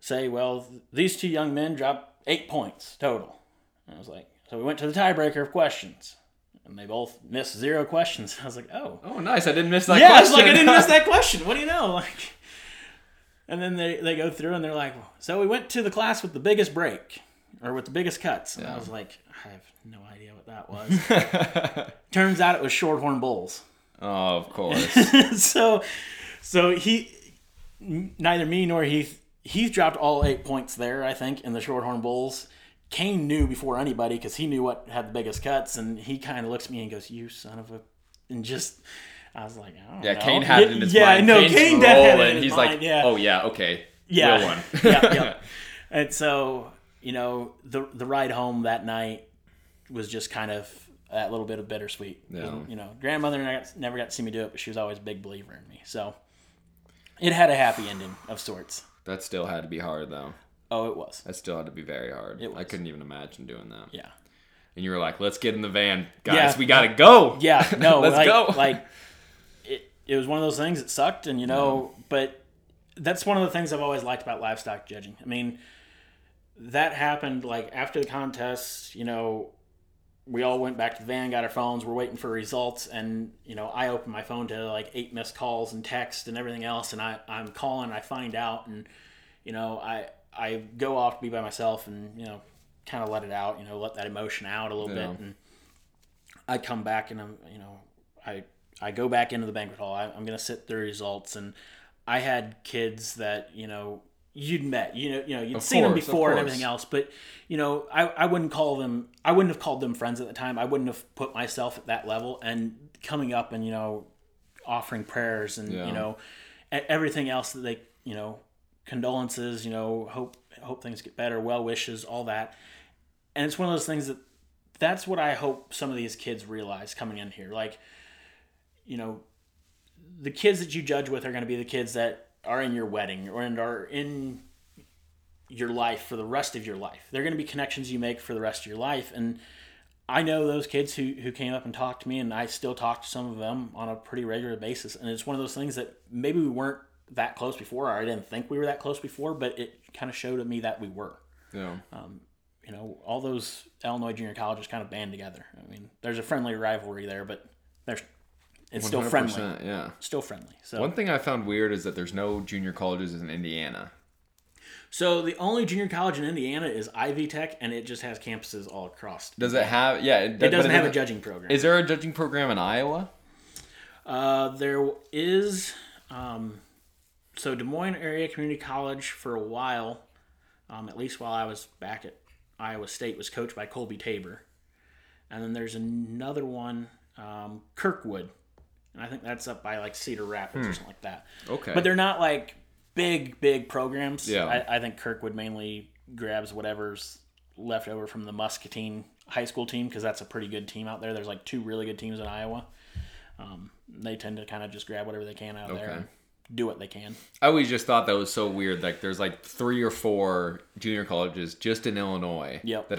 say, well, these two young men dropped 8 points total. And I was like, so we went to the tiebreaker of questions, and they both missed 0 questions. I was like, oh, nice. I didn't miss that question. Yeah, I was like, I didn't miss that question. What do you know? Like, and then they go through, and they're like, so we went to the class with the biggest break, or with the biggest cuts. And I was like, I have no idea what that was. Turns out it was Shorthorn Bulls. Oh, of course. so neither me nor Heath dropped all 8 points there, I think, in the Shorthorn Bulls. Kane knew before anybody because he knew what had the biggest cuts, and he kind of looks at me and goes, you son of a... And just, I was like, I don't know. Yeah, Kane had it in his mind. Yeah, no, Kane definitely had it in his mind. He's like, oh, yeah, okay. Yeah. Real one. yeah. And so, you know, the ride home that night was just kind of... that little bit of bittersweet. Yeah. You know, grandmother never got to see me do it, but she was always a big believer in me. So it had a happy ending of sorts. That still had to be hard, though. Oh, it was. That still had to be very hard. I couldn't even imagine doing that. Yeah. And you were like, let's get in the van, guys. Yeah. We got to go. Yeah. No, let's go. Like, it was one of those things that sucked, and, you know, but that's one of the things I've always liked about livestock judging. I mean, that happened, like, after the contest, you know, we all went back to the van, got our phones, we're waiting for results, and, you know, I opened my phone to, like, 8 missed calls and text and everything else, and I'm calling, I find out, and, you know, I go off to be by myself and, you know, kind of let it out, you know, let that emotion out a little bit, and I come back, and I'm, you know, I go back into the banquet hall, I'm going to sit through results, and I had kids that, you know, you'd met, you know, you'd seen them before and everything else, but, you know, I wouldn't have called them friends at the time. I wouldn't have put myself at that level, and coming up and, you know, offering prayers and, you know, everything else that they, you know, condolences, you know, hope things get better, well wishes, all that. And it's one of those things that that's what I hope some of these kids realize coming in here. Like, you know, the kids that you judge with are going to be the kids that are in your wedding or are in your life for the rest of your life. They're going to be connections you make for the rest of your life. And I know those kids who came up and talked to me, and I still talk to some of them on a pretty regular basis. And it's one of those things that maybe we weren't that close before, or I didn't think we were that close before, but it kind of showed to me that we were. Yeah. You know, all those Illinois junior colleges kind of band together. I mean, there's a friendly rivalry there, but it's still friendly. Yeah. Still friendly. So one thing I found weird is that there's no junior colleges in Indiana. So the only junior college in Indiana is Ivy Tech, and it just has campuses all across. Does it have? Yeah, it doesn't have a judging program. Is there a judging program in Iowa? There is. So Des Moines Area Community College for a while, at least while I was back at Iowa State, was coached by Colby Tabor, and then there's another one, Kirkwood, and I think that's up by like Cedar Rapids or something like that. Okay, but they're not like big programs. Yeah. I think Kirkwood mainly grabs whatever's left over from the Muscatine high school team, because that's a pretty good team out there. There's like two really good teams in Iowa. They tend to kind of just grab whatever they can out of there and do what they can. I always just thought that was so weird. Like, there's like 3 or 4 junior colleges just in Illinois that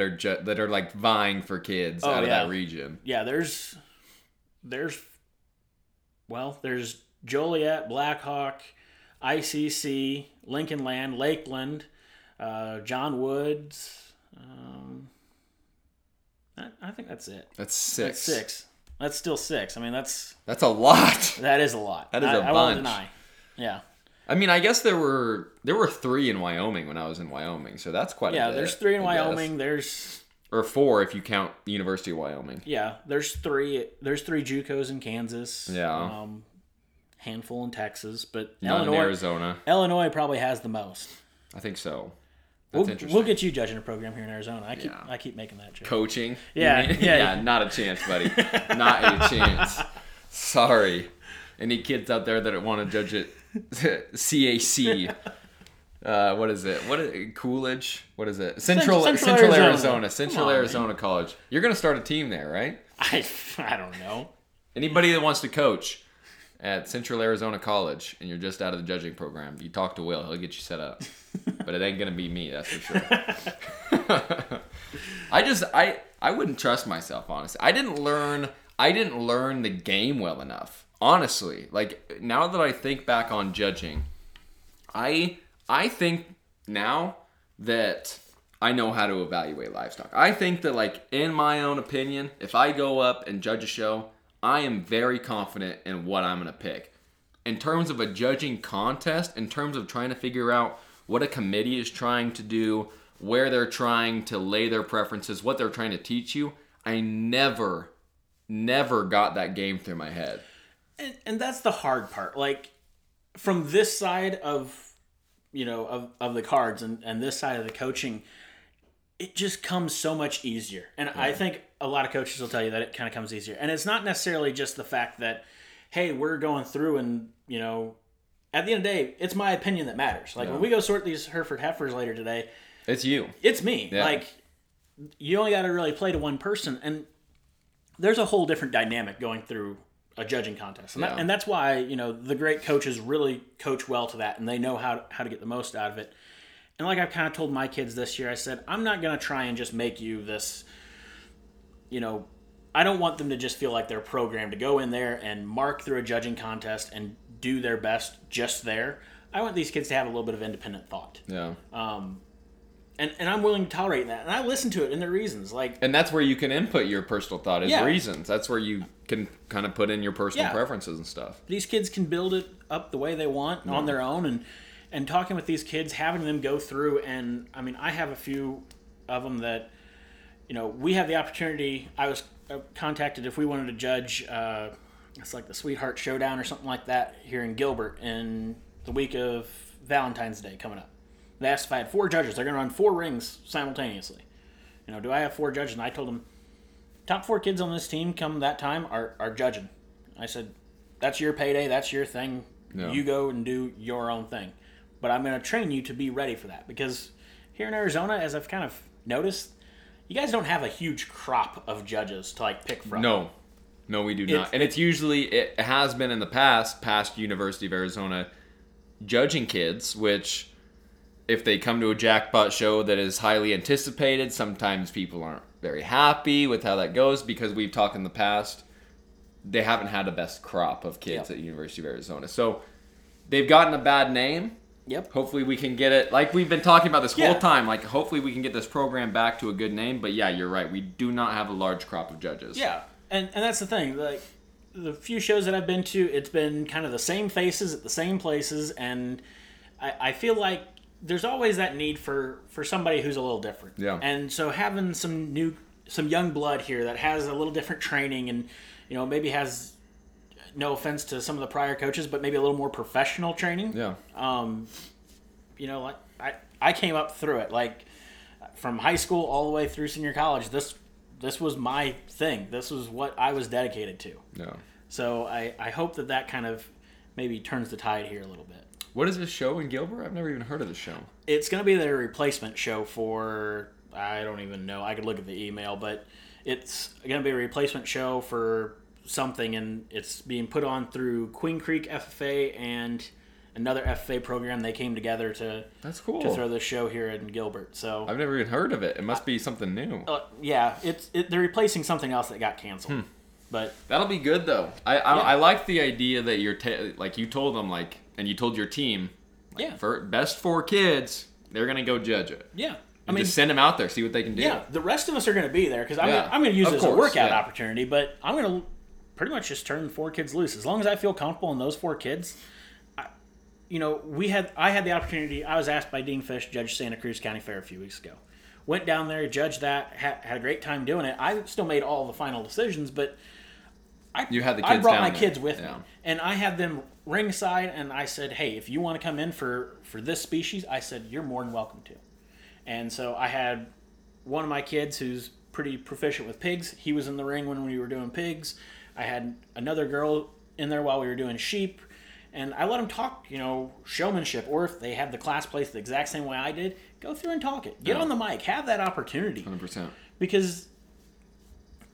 are like vying for kids out of that region. Yeah, there's Joliet, Blackhawk, ICC, Lincoln Land, Lakeland, John Woods. I think that's it. That's 6. That's still 6. I mean, that's a lot. That is a lot. That is a bunch. I won't deny. Yeah. I mean, I guess there were 3 in Wyoming when I was in Wyoming, so that's quite a bit. Yeah, there's 3 in Wyoming. Or 4 if you count the University of Wyoming. Yeah, there's 3. There's 3 JUCOs in Kansas. Yeah. Handful in Texas, but not in Arizona. Illinois probably has the most. I think so. That's interesting. We'll get you judging a program here in Arizona. I keep making that joke. Coaching? Yeah. Not a chance, buddy. Not a chance. Sorry. Any kids out there that want to judge it? CAC. What is it? Coolidge? What is it? Central Arizona. Central Arizona College. You're gonna start a team there, right? I don't know. Anybody that wants to coach at Central Arizona College, and you're just out of the judging program, you talk to Will. He'll get you set up. But it ain't going to be me, that's for sure. I wouldn't trust myself, honestly. I didn't learn the game well enough, honestly. Like, now that I think back on judging, I think now that I know how to evaluate livestock. I think that, like, in my own opinion, if I go up and judge a show, I am very confident in what I'm going to pick. In terms of a judging contest, in terms of trying to figure out what a committee is trying to do, where they're trying to lay their preferences, what they're trying to teach you, I never got that game through my head. And that's the hard part. Like, from this side of, you know, of the cards and this side of the coaching, it just comes so much easier. And yeah. I think a lot of coaches will tell you that it kind of comes easier. And it's not necessarily just the fact that, hey, we're going through and, you know, at the end of the day, it's my opinion that matters. Like, when we go sort these Hereford heifers later today, it's you. It's me. Yeah. Like, you only got to really play to one person. And there's a whole different dynamic going through a judging contest. And, and that's why, you know, the great coaches really coach well to that. And they know how to get the most out of it. And like I've kind of told my kids this year, I said, I'm not going to try and just make you this, you know, I don't want them to just feel like they're programmed to go in there and mark through a judging contest and do their best just there. I want these kids to have a little bit of independent thought. Yeah. And I'm willing to tolerate that. And I listen to it and their reasons. And that's where you can input your personal thought is reasons. That's where you can kind of put in your personal preferences and stuff. These kids can build it up the way they want on their own. And talking with these kids, having them go through, and I mean, I have a few of them that, you know, we have the opportunity. I was contacted if we wanted to judge, it's like the Sweetheart Showdown or something like that here in Gilbert in the week of Valentine's Day coming up. They asked if I had 4 judges. They're going to run 4 rings simultaneously. You know, do I have 4 judges? And I told them, top 4 kids on this team come that time are judging. I said, that's your payday. That's your thing. No. You go and do your own thing. But I'm going to train you to be ready for that, because here in Arizona, as I've kind of noticed, you guys don't have a huge crop of judges to like pick from. No, we do not. And it's usually, it has been in the past University of Arizona judging kids, which if they come to a jackpot show that is highly anticipated, sometimes people aren't very happy with how that goes because we've talked in the past, they haven't had the best crop of kids at University of Arizona. So they've gotten a bad name. Yep. Hopefully we can get it, like we've been talking about this whole time, like hopefully we can get this program back to a good name. But yeah, you're right. We do not have a large crop of judges. Yeah. And that's the thing, like the few shows that I've been to, it's been kind of the same faces at the same places. And I feel like there's always that need for somebody who's a little different. Yeah. And so having some young blood here that has a little different training and, you know, maybe has, no offense to some of the prior coaches, but maybe a little more professional training. Yeah. You know, like I came up through it, like from high school all the way through senior college. This was my thing. This was what I was dedicated to. Yeah. So I hope that kind of maybe turns the tide here a little bit. What is this show in Gilbert? I've never even heard of this show. It's going to be their replacement show for, I don't even know. I could look at the email, but it's going to be a replacement show for something, and it's being put on through Queen Creek FFA and another FFA program. They came together to That's cool. to throw this show here in Gilbert. So I've never even heard of it. It must be something new. Yeah, they're replacing something else that got canceled. But that'll be good though. I like the idea that you're like you told them, like, and you told your team, like, for best 4 kids, they're gonna go judge it. Yeah. I mean, just send them out there, see what they can do. Yeah, the rest of us are gonna be there because I'm gonna use it as a workout opportunity, but I'm gonna pretty much just turn 4 kids loose. As long as I feel comfortable in those 4 kids, I had the opportunity. I was asked by Dean Fish, judge Santa Cruz County Fair a few weeks ago. Went down there, judged that, had a great time doing it. I still made all the final decisions, but I brought my kids with me, and I had them ringside, and I said, hey, if you want to come in for this species, I said, you're more than welcome to. And so I had one of my kids who's pretty proficient with pigs. He was in the ring when we were doing pigs. I had another girl in there while we were doing sheep, and I let them talk, showmanship, or if they had the class placed the exact same way I did, go through and talk it. Get on the mic. Have that opportunity. 100%. Because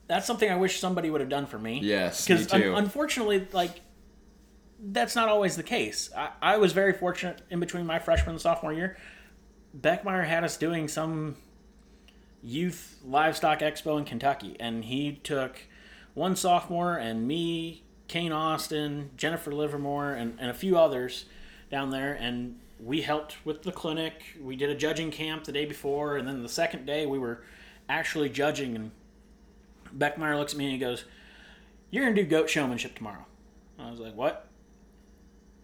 that's something I wish somebody would have done for me. Yes, me too. Because unfortunately, like, that's not always the case. I was very fortunate in between my freshman and sophomore year. Beckmeyer had us doing some youth livestock expo in Kentucky, and he took one sophomore and me, Kane Austin, Jennifer Livermore, and a few others down there. And we helped with the clinic. We did a judging camp the day before. And then the second day we were actually judging. And Beckmeyer looks at me and he goes, you're going to do goat showmanship tomorrow. And I was like, what?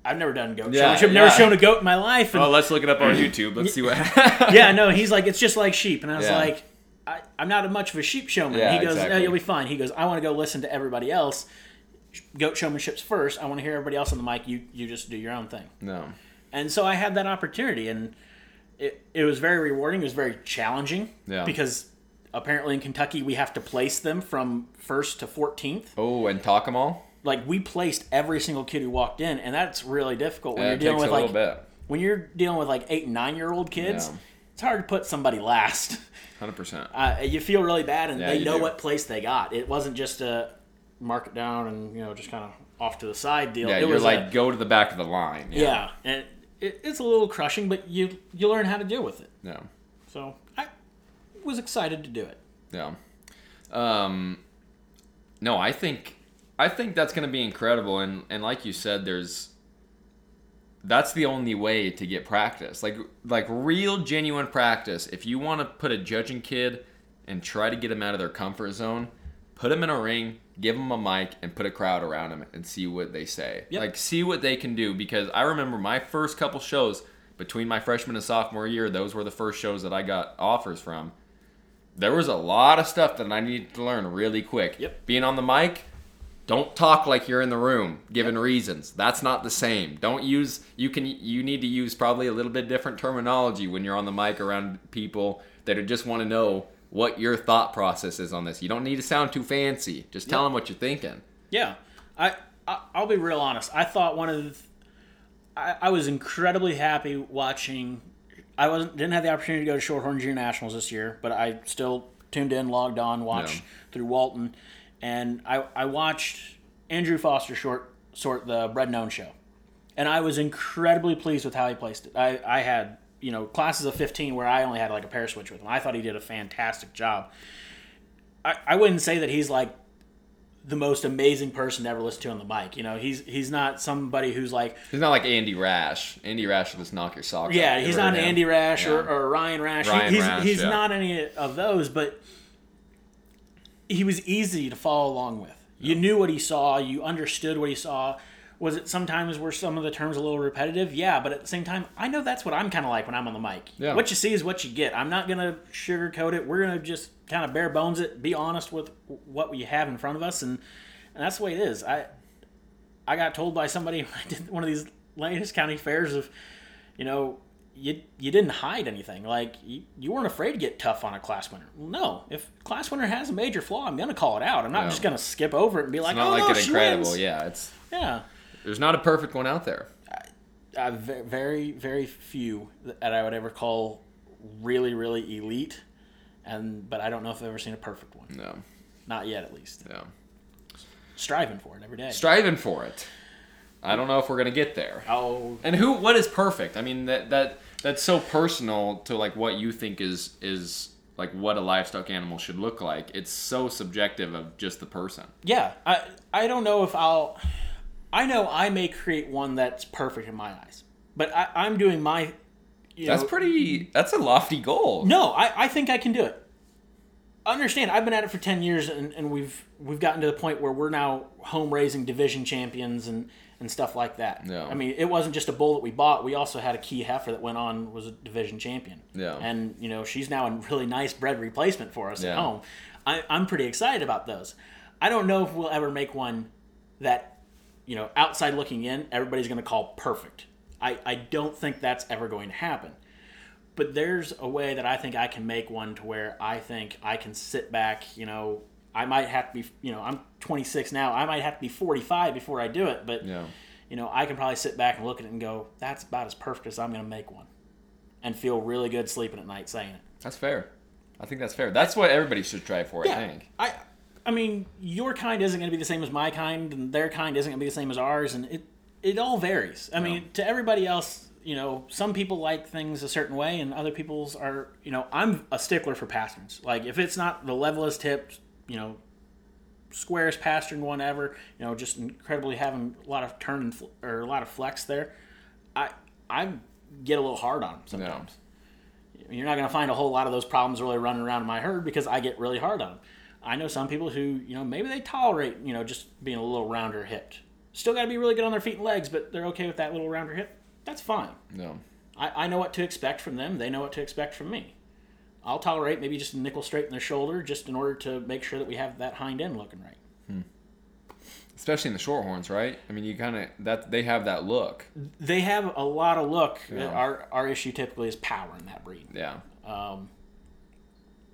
I've never done goat showmanship. I've never shown a goat in my life. Well, let's look it up on YouTube. Let's see what happens. Yeah, no, he's like, it's just like sheep. And I was like, I'm not much of a sheep showman. Yeah, he goes, exactly. No, you'll be fine. He goes, I want to go listen to everybody else. Goat showmanship's first. I want to hear everybody else on the mic. You just do your own thing. No. And so I had that opportunity, and it was very rewarding. It was very challenging because apparently in Kentucky we have to place them from 1st to 14th. Oh, and talk them all? Like, we placed every single kid who walked in, and that's really difficult when you're dealing with when you're dealing with like 8- and 9-year-old kids. Yeah. It's hard to put somebody last. 100%. You feel really bad, and they know what place they got. It wasn't just a mark it down and just kind of off to the side deal. Yeah, it was like go to the back of the line. Yeah, and it's a little crushing, but you learn how to deal with it. Yeah. So I was excited to do it. Yeah. No, I think that's going to be incredible, and like you said, that's the only way to get practice. Like real, genuine practice. If you want to put a judging kid and try to get them out of their comfort zone, put them in a ring, give them a mic, and put a crowd around them and see what they say. Yep. Like, see what they can do. Because I remember my first couple shows between my freshman and sophomore year, those were the first shows that I got offers from. There was a lot of stuff that I needed to learn really quick. Yep. Being on the mic, don't talk like you're in the room, giving reasons. That's not the same. Don't use, you need to use probably a little bit different terminology when you're on the mic around people that just want to know what your thought process is on this. You don't need to sound too fancy. Just tell them what you're thinking. Yeah. I'll be real honest. I thought I was incredibly happy watching. I didn't have the opportunity to go to Shorthorn Junior Nationals this year, but I still tuned in, logged on, watched through Walton, and I watched Andrew Foster sort the Bread Known show, and I was incredibly pleased with how he placed it. I had, you know, classes of 15 where I only had like a pair switch with him. I thought he did a fantastic job. I wouldn't say that he's like the most amazing person to ever listen to on the mic. You know, he's not somebody who's like... He's not like Andy Rash. Andy Rash will just knock your socks off. Yeah, he's not an Andy Rash or Ryan Rash. He's not any of those, but he was easy to follow along with. You knew what he saw. You understood what he saw. Was it sometimes were some of the terms a little repetitive? Yeah, but at the same time, I know that's what I'm kind of like when I'm on the mic. Yeah. What you see is what you get. I'm not going to sugarcoat it. We're going to just kind of bare bones it, be honest with what we have in front of us, and that's the way it is. I got told by somebody when I did one of these latest county fairs of, you know, you didn't hide anything. Like, you weren't afraid to get tough on a class winner. Well, no. If class winner has a major flaw, I'm going to call it out. I'm not just going to skip over it and be like, oh, no, she wins. Yeah, it's... Yeah. There's not a perfect one out there. Very, very few that I would ever call really, really elite. But I don't know if I've ever seen a perfect one. No. Not yet, at least. No. Striving for it every day. Striving for it. I don't know if we're going to get there. Oh. And what is perfect? I mean, that's so personal to, like, what you think is like, what a livestock animal should look like. It's so subjective of just the person. Yeah. I don't know if I'll... I know I may create one that's perfect in my eyes, but I'm doing my... That's a lofty goal. No, I think I can do it. Understand, I've been at it for 10 years, and we've gotten to the point where we're now home-raising division champions and stuff like that. Yeah. I mean, it wasn't just a bull that we bought. We also had a key heifer that went on, was a division champion. Yeah. And, you know, she's now a really nice bred replacement for us at home. I'm pretty excited about those. I don't know if we'll ever make one that... You know, outside looking in, everybody's going to call perfect. I don't think that's ever going to happen. But there's a way that I think I can make one to where I think I can sit back, you know, I might have to be, you know, I'm 26 now. I might have to be 45 before I do it. But, you know, I can probably sit back and look at it and go, that's about as perfect as I'm going to make one. And feel really good sleeping at night saying it. That's fair. I think that's fair. That's what everybody should try for, I think. I mean, your kind isn't going to be the same as my kind, and their kind isn't going to be the same as ours, and it all varies. I mean, to everybody else, you know, some people like things a certain way, and other people's are, you know, I'm a stickler for pasterns. Like, if it's not the levelest tipped, you know, squarest pastern one ever, you know, just incredibly having a lot of turn and a lot of flex there, I get a little hard on them sometimes. No. You're not going to find a whole lot of those problems really running around in my herd because I get really hard on them. I know some people who, you know, maybe they tolerate, you know, just being a little rounder hipped. Still got to be really good on their feet and legs, but they're okay with that little rounder hip. That's fine. No. I know what to expect from them. They know what to expect from me. I'll tolerate maybe just a nickel straight in their shoulder just in order to make sure that we have that hind end looking right. Especially in the Shorthorns, right? I mean, you kind of that they have that look. They have a lot of look. Yeah. Our issue typically is power in that breed. Yeah.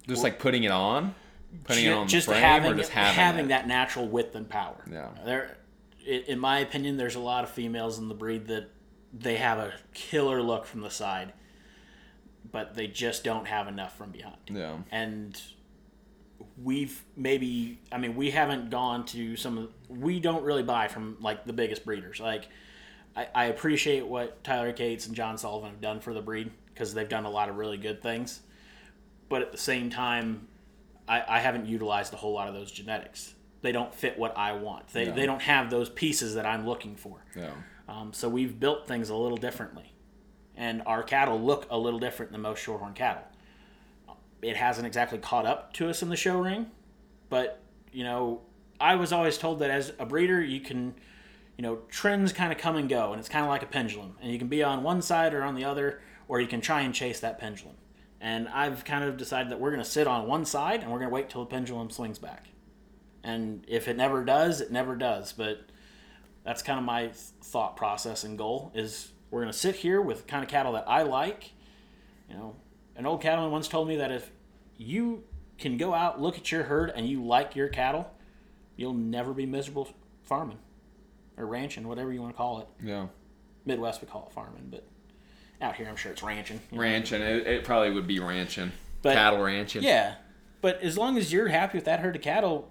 Just like putting it on. Putting it on the frame or just having that natural width and power. Yeah. There, in my opinion, there's a lot of females in the breed that they have a killer look from the side, but they just don't have enough from behind. Yeah. And we haven't gone to we don't really buy from like the biggest breeders. Like, I appreciate what Tyler Cates and John Sullivan have done for the breed because they've done a lot of really good things, but at the same time, I haven't utilized a whole lot of those genetics. They don't fit what I want. They don't have those pieces that I'm looking for. Yeah. So we've built things a little differently. And our cattle look a little different than most Shorthorn cattle. It hasn't exactly caught up to us in the show ring. But, you know, I was always told that as a breeder, you can, you know, trends kind of come and go. And it's kind of like a pendulum. And you can be on one side or on the other, or you can try and chase that pendulum. And I've kind of decided that we're going to sit on one side and we're going to wait till the pendulum swings back. And if it never does, it never does. But that's kind of my thought process and goal is we're going to sit here with the kind of cattle that I like. You know, an old cattleman once told me that if you can go out, look at your herd, and you like your cattle, you'll never be miserable farming or ranching, whatever you want to call it. Yeah. Midwest, we call it farming, but... Out here, I'm sure it's ranching. You know? Ranching. It probably would be ranching. But cattle ranching. Yeah. But as long as you're happy with that herd of cattle,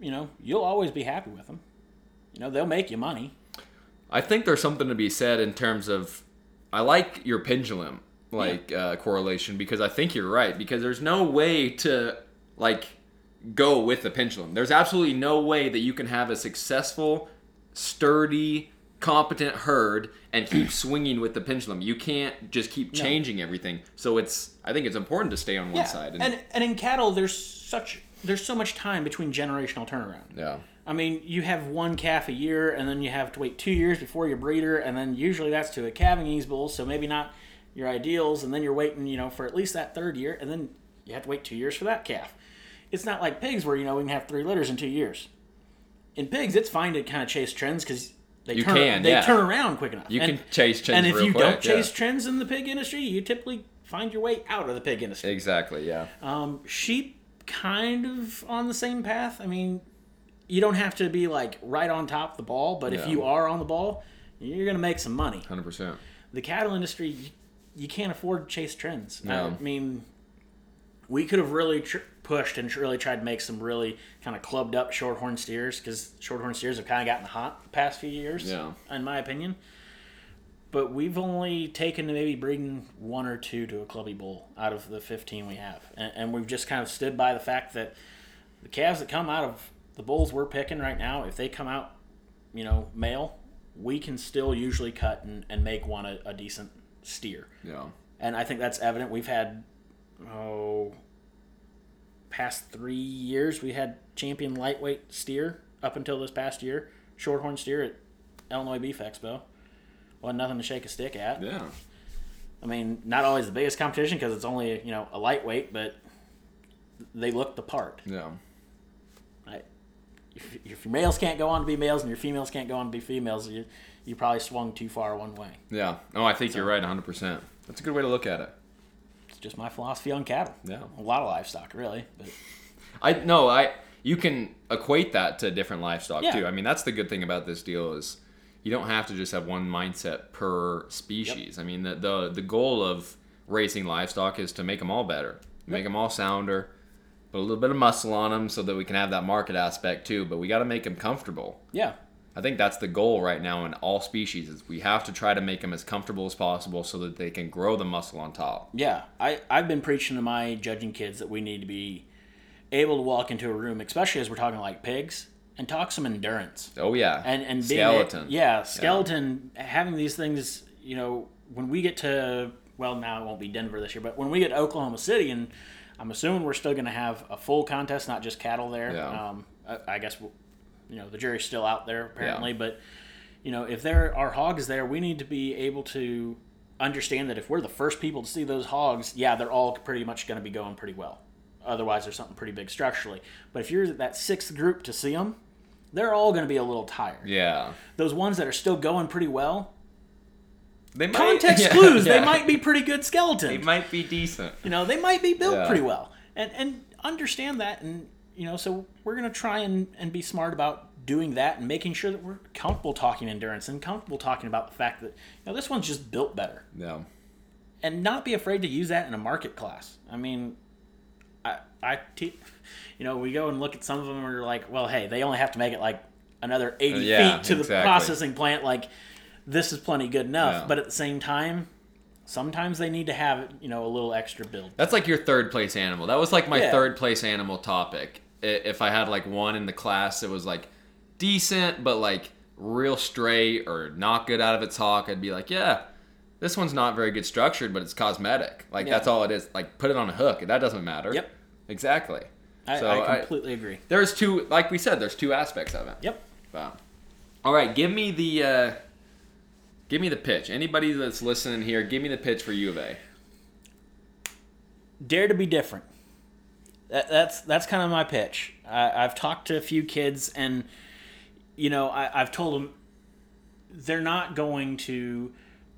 you know, you'll always be happy with them. You know, they'll make you money. I think there's something to be said in terms of, I like your pendulum, like, correlation, because I think you're right. Because there's no way to, like, go with the pendulum. There's absolutely no way that you can have a successful, sturdy, competent herd and keep swinging with the pendulum. You can't just keep changing everything. So it's, I think it's important to stay on one side. And in cattle, there's so much time between generational turnaround. Yeah. I mean, you have one calf a year, and then you have to wait 2 years before your breeder, and then usually that's to a calving ease bull, so maybe not your ideals, and then you're waiting, you know, for at least that third year, and then you have to wait 2 years for that calf. It's not like pigs where, you know, we can have 3 litters in 2 years. In pigs, it's fine to kind of chase trends because they turn around quick enough. You can chase trends real quick. And if you don't chase trends in the pig industry, you typically find your way out of the pig industry. Exactly, yeah. Sheep, kind of on the same path. I mean, you don't have to be like right on top of the ball, but if you are on the ball, you're going to make some money. 100%. The cattle industry, you can't afford to chase trends. No. I mean, we could have really pushed and really tried to make some really kind of clubbed up shorthorn steers, because shorthorn steers have kind of gotten hot the past few years, in my opinion. But we've only taken to maybe breeding 1 or 2 to a clubby bull out of the 15 we have. And we've just kind of stood by the fact that the calves that come out of the bulls we're picking right now, if they come out, you know, male, we can still usually cut and make one a decent steer. Yeah. And I think that's evident. We've had, past 3 years, we had champion lightweight steer up until this past year, shorthorn steer at Illinois Beef Expo. Well, nothing to shake a stick at. Yeah. I mean, not always the biggest competition because it's only, you know, a lightweight, but they look the part. Yeah. If your males can't go on to be males and your females can't go on to be females, you probably swung too far one way. Yeah. Oh, I think you're right 100%. That's a good way to look at it. It's just my philosophy on cattle. Yeah. A lot of livestock, really. But you can equate that to different livestock, too. I mean, that's the good thing about this deal is you don't have to just have one mindset per species. Yep. I mean, the goal of raising livestock is to make them all better, make them all sounder, put a little bit of muscle on them so that we can have that market aspect too, but we got to make them comfortable. Yeah. I think that's the goal right now in all species is we have to try to make them as comfortable as possible so that they can grow the muscle on top. Yeah. I've been preaching to my judging kids that we need to be able to walk into a room, especially as we're talking like pigs, and talk some endurance. Oh, yeah. And being skeleton. Having these things, you know, when we get to, well, now it won't be Denver this year, but when we get to Oklahoma City, and I'm assuming we're still going to have a full contest, not just cattle there. Yeah. I guess, you know, the jury's still out there apparently, but, you know, if there are hogs there, we need to be able to understand that if we're the first people to see those hogs, they're all pretty much going to be going pretty well. Otherwise, there's something pretty big structurally. But if you're that sixth group to see them, they're all going to be a little tired. Yeah. Those ones that are still going pretty well, they might, clues, they might be pretty good skeletons. They might be decent. You know, they might be built pretty well. And understand that. And, you know, so we're going to try and be smart about doing that and making sure that we're comfortable talking endurance and comfortable talking about the fact that, you know, this one's just built better. Yeah. And not be afraid to use that in a market class. I mean, you know, we go and look at some of them and we're like, well, hey, they only have to make it like another 80 feet to the processing plant. Like, this is plenty good enough. Yeah. But at the same time, sometimes they need to have, you know, a little extra build. That's like your third place animal. That was like my third place animal topic. If I had like one in the class, it was like decent, but like real stray or not good out of its hock, I'd be like, yeah, this one's not very good structured, but it's cosmetic. Like, that's all it is. Like, put it on a hook. That doesn't matter. Yep. Exactly. I completely agree. There's two, like we said, there's two aspects of it. Yep. Wow. All right, give me the pitch. Anybody that's listening here, give me the pitch for U of A. Dare to be different. That's kind of my pitch. I've talked to a few kids, and you know, I've told them they're not going to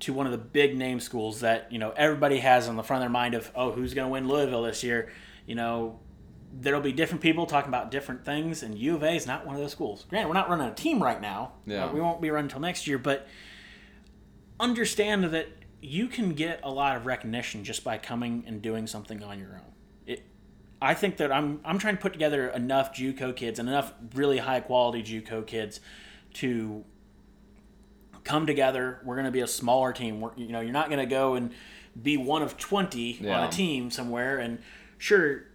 one of the big name schools that, you know, everybody has on the front of their mind of, oh, who's going to win Louisville this year? You know, there'll be different people talking about different things, and U of A is not one of those schools. Granted, we're not running a team right now. Yeah. We won't be running until next year, but understand that you can get a lot of recognition just by coming and doing something on your own. I think that I'm trying to put together enough JUCO kids and enough really high quality JUCO kids to come together. We're going to be a smaller team. You're not going to go and be one of 20 on a team somewhere. And sure,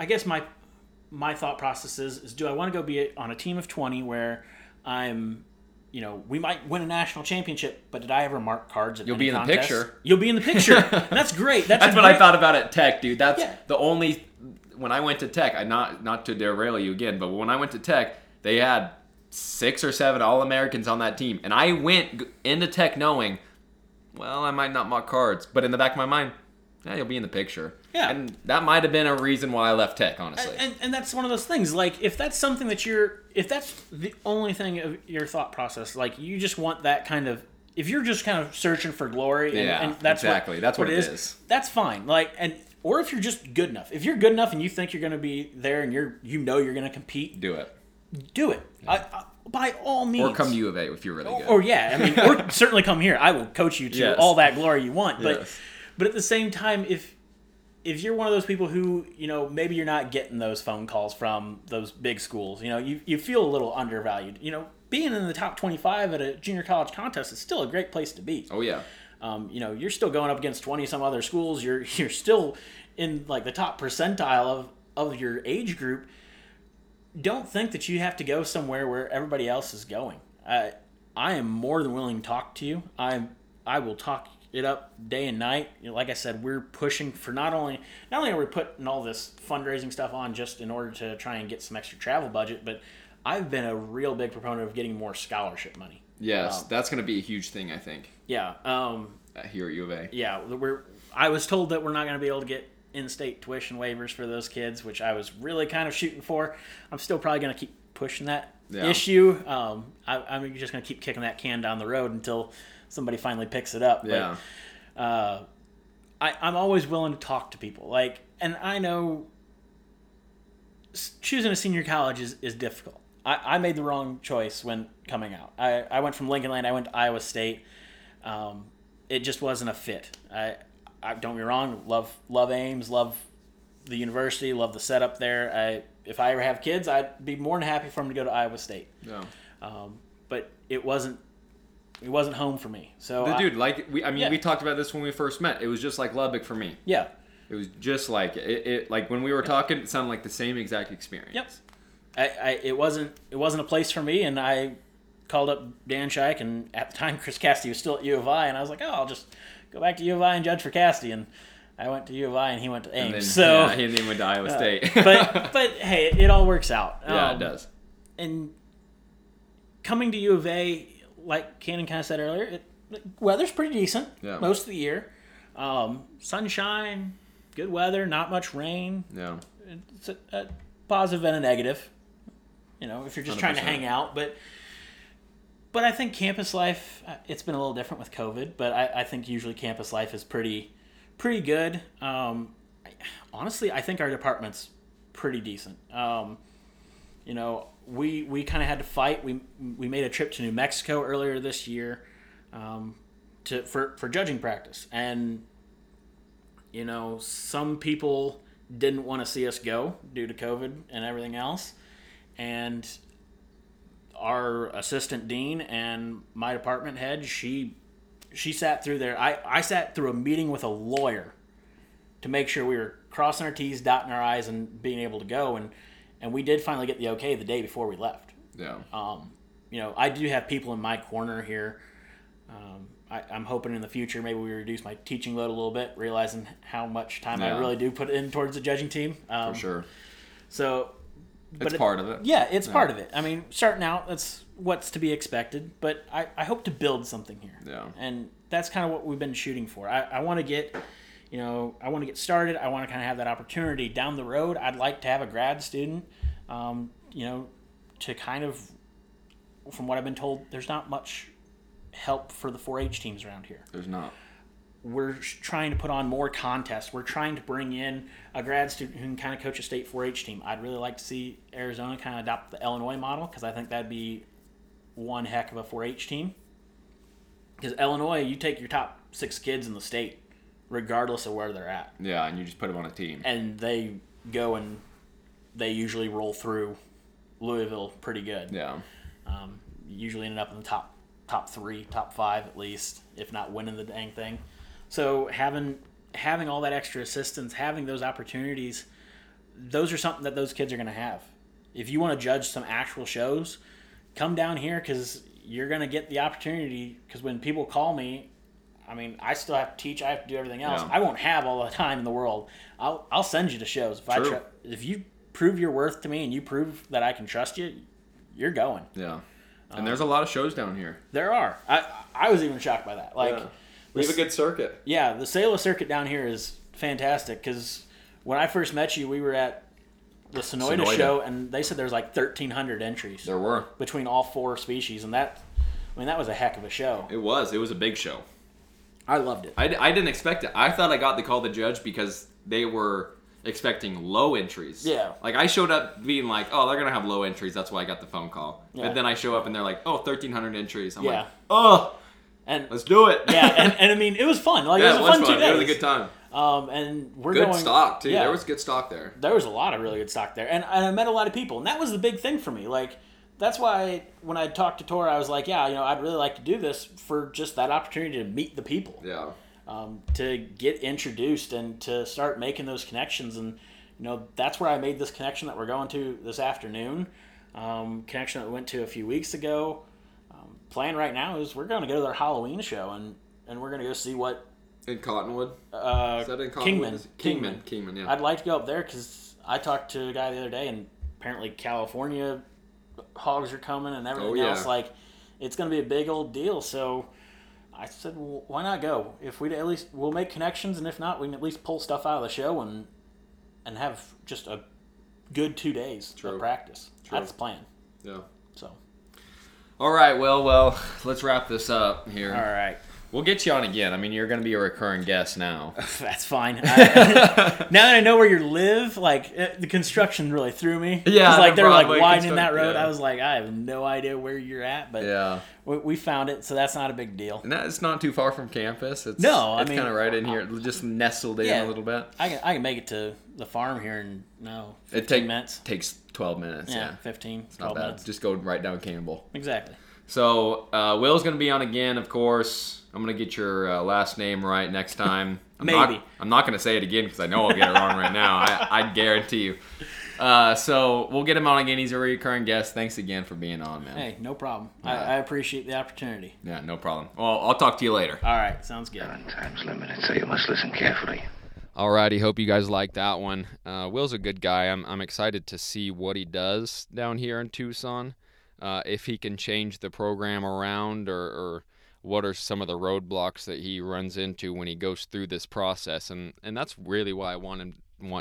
I guess my thought process is do I want to go be on a team of 20 where I'm, we might win a national championship, but did I ever mark cards at You'll be in contests? The picture. You'll be in the picture. And that's great. That's what I thought about at Tech, dude. That's the only when I went to Tech, not to derail you again, but when I went to Tech, they had 6 or 7 All-Americans on that team. And I went into Tech knowing, well, I might not mock cards. But in the back of my mind, you'll be in the picture. Yeah. And that might have been a reason why I left Tech, honestly. And that's one of those things. Like, if that's something that if that's the only thing of your thought process, like, you just want that kind of, if you're just kind of searching for glory. And that's exactly. That's what it is. That's fine. Like, or if you're just good enough. If you're good enough and you think you're going to be there and you're going to compete. Do it. Do it. Yeah. I by all means. Or come to U of A if you're really good. Or certainly come here. I will coach you to all that glory you want. But but at the same time, if you're one of those people who, maybe you're not getting those phone calls from those big schools, you feel a little undervalued. Being in the top 25 at a junior college contest is still a great place to be. Oh yeah. You're still going up against 20 some other schools. You're still in like the top percentile of your age group. Don't think that you have to go somewhere where everybody else is going. I am more than willing to talk to you. I will talk it up day and night. Like I said, we're pushing for not only are we putting all this fundraising stuff on just in order to try and get some extra travel budget, but I've been a real big proponent of getting more scholarship money. Yes, that's going to be a huge thing, I think. Yeah. Here at U of A. Yeah, I was told that we're not going to be able to get in-state tuition waivers for those kids, which I was really kind of shooting for. I'm still probably going to keep pushing that issue. I'm just going to keep kicking that can down the road until somebody finally picks it up. Yeah. But, I'm always willing to talk to people. Like, and I know choosing a senior college is difficult. I made the wrong choice when coming out. I went from Lincoln Land. I went to Iowa State. It just wasn't a fit. I don't get me wrong, love Ames, love the university, love the setup there. If I ever have kids, I'd be more than happy for them to go to Iowa State. Yeah. But it wasn't home for me. So, we talked about this when we first met. It was just like Lubbock for me. Yeah. It was just like it like when we were talking, it sounded like the same exact experience. Yep. It wasn't a place for me, and I called up Dan Scheich, and at the time Chris Cassidy was still at U of I, and I was like, I'll just go back to U of I and judge for Cassidy, and I went to U of I, and he went to Ames. He went to Iowa State. but hey, it all works out. Yeah, it does. And coming to U of A, like Cannon kind of said earlier, weather's pretty decent most of the year. Sunshine, good weather, not much rain. Yeah, it's a positive and a negative. If you're just 100%. Trying to hang out, but. But I think campus life, it's been a little different with COVID, but I think usually campus life is pretty good. Honestly, I think our department's pretty decent. We kind of had to fight. We made a trip to New Mexico earlier this year for judging practice. And, some people didn't want to see us go due to COVID and everything else. And our assistant dean and my department head, she sat through there. I sat through a meeting with a lawyer to make sure we were crossing our T's, dotting our I's, and being able to go. And we did finally get the okay the day before we left. Yeah. I do have people in my corner here. I'm hoping in the future maybe we reduce my teaching load a little bit, realizing how much time I really do put in towards the judging team. For sure. So... But it's part of it. Yeah, it's part of it. I mean, starting out, that's what's to be expected. But I hope to build something here. Yeah. And that's kind of what we've been shooting for. I want to get, I want to get started. I want to kind of have that opportunity down the road. I'd like to have a grad student, to kind of, from what I've been told, there's not much help for the 4-H teams around here. There's not. We're trying to put on more contests. We're trying to bring in a grad student who can kind of coach a state 4-H team. I'd really like to see Arizona kind of adopt the Illinois model because I think that'd be one heck of a 4-H team. Because Illinois, you take your top 6 kids in the state, regardless of where they're at. Yeah, and you just put them on a team. And they go and they usually roll through Louisville pretty good. Yeah. Usually ended up in the top three, top five at least, if not winning the dang thing. So having all that extra assistance, having those opportunities, those are something that those kids are going to have. If you want to judge some actual shows, come down here because you're going to get the opportunity. Because when people call me, I mean, I still have to teach. I have to do everything else. Yeah. I won't have all the time in the world. I'll send you to shows. If you prove your worth to me and you prove that I can trust you, you're going. Yeah. And there's a lot of shows down here. There are. I was even shocked by that. Like, yeah. We have a good circuit. Yeah, the Sailor circuit down here is fantastic because when I first met you, we were at the Sonoyta show, and they said there was like 1,300 entries. There were. Between all four species, and that was a heck of a show. It was. It was a big show. I loved it. I didn't expect it. I thought I got the call to judge because they were expecting low entries. Yeah. Like, I showed up being like, oh, they're going to have low entries. That's why I got the phone call. Yeah. And then I show up, and they're like, oh, 1,300 entries. I'm like, oh, and let's do it. Yeah, and I mean, it was fun. Like, yeah, it was fun 2 days. It was a good time. And we're good stock, too. Yeah. There was good stock there. There was a lot of really good stock there. And I met a lot of people. And that was the big thing for me. Like, that's why when I talked to Tor, I was like, yeah, you know, I'd really like to do this for just that opportunity to meet the people. Yeah. To get introduced and to start making those connections. And, you know, that's where I made this connection that we're going to this afternoon. Connection that we went to a few weeks ago. Plan right now is we're going to go to their Halloween show and we're going to go see what. In Cottonwood? Is that in Cottonwood? Kingman, yeah. I'd like to go up there because I talked to a guy the other day and apparently California hogs are coming and everything else. Like, it's going to be a big old deal. So I said, well, why not go? If we at least, we'll make connections, and if not, we can at least pull stuff out of the show and have just a good 2 days of practice. True. That's the plan. Yeah. So. All right. Well, let's wrap this up here. All right. We'll get you on again. I mean, you're going to be a recurring guest now. That's fine. Now that I know where you live, like, the construction really threw me. Yeah. Like, they were, like, widening that road. Yeah. I was like, I have no idea where you're at, but we found it, so that's not a big deal. And it's not too far from campus. It's kind of right in here, just nestled in a little bit. I can make it to the farm here in, 15 minutes. It takes 12 minutes, 15, it's 12 not bad. Minutes. Just go right down Campbell. Exactly. So, Will's going to be on again, of course. I'm going to get your last name right next time. I'm not going to say it again because I know I'll get it wrong right now. I guarantee you. So we'll get him on again. He's a recurring guest. Thanks again for being on, man. Hey, no problem. I appreciate the opportunity. Yeah, no problem. Well, I'll talk to you later. All right. Sounds good. Time's limited, so you must listen carefully. All righty. Hope you guys liked that one. Will's a good guy. I'm excited to see what he does down here in Tucson. If he can change the program around or what are some of the roadblocks that he runs into when he goes through this process. And that's really why I want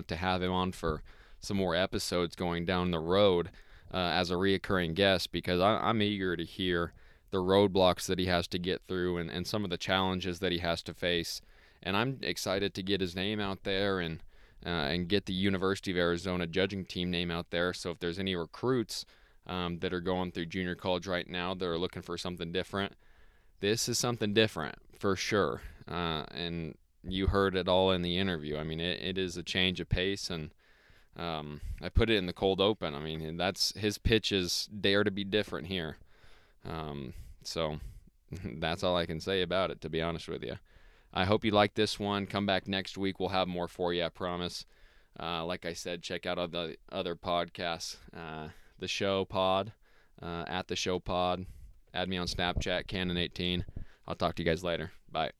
to have him on for some more episodes going down the road as a reoccurring guest, because I'm eager to hear the roadblocks that he has to get through and some of the challenges that he has to face. And I'm excited to get his name out there and get the University of Arizona judging team name out there. So if there's any recruits that are going through junior college right now that are looking for something different, this is something different for sure, and you heard it all in the interview. I mean, it is a change of pace, and I put it in the cold open. I mean, that's his pitch is dare to be different here. So that's all I can say about it, to be honest with you. I hope you like this one. Come back next week. We'll have more for you, I promise. Like I said, check out all the other podcasts, The Show Pod, at The Show Pod. Add me on Snapchat, Cannon18. I'll talk to you guys later. Bye.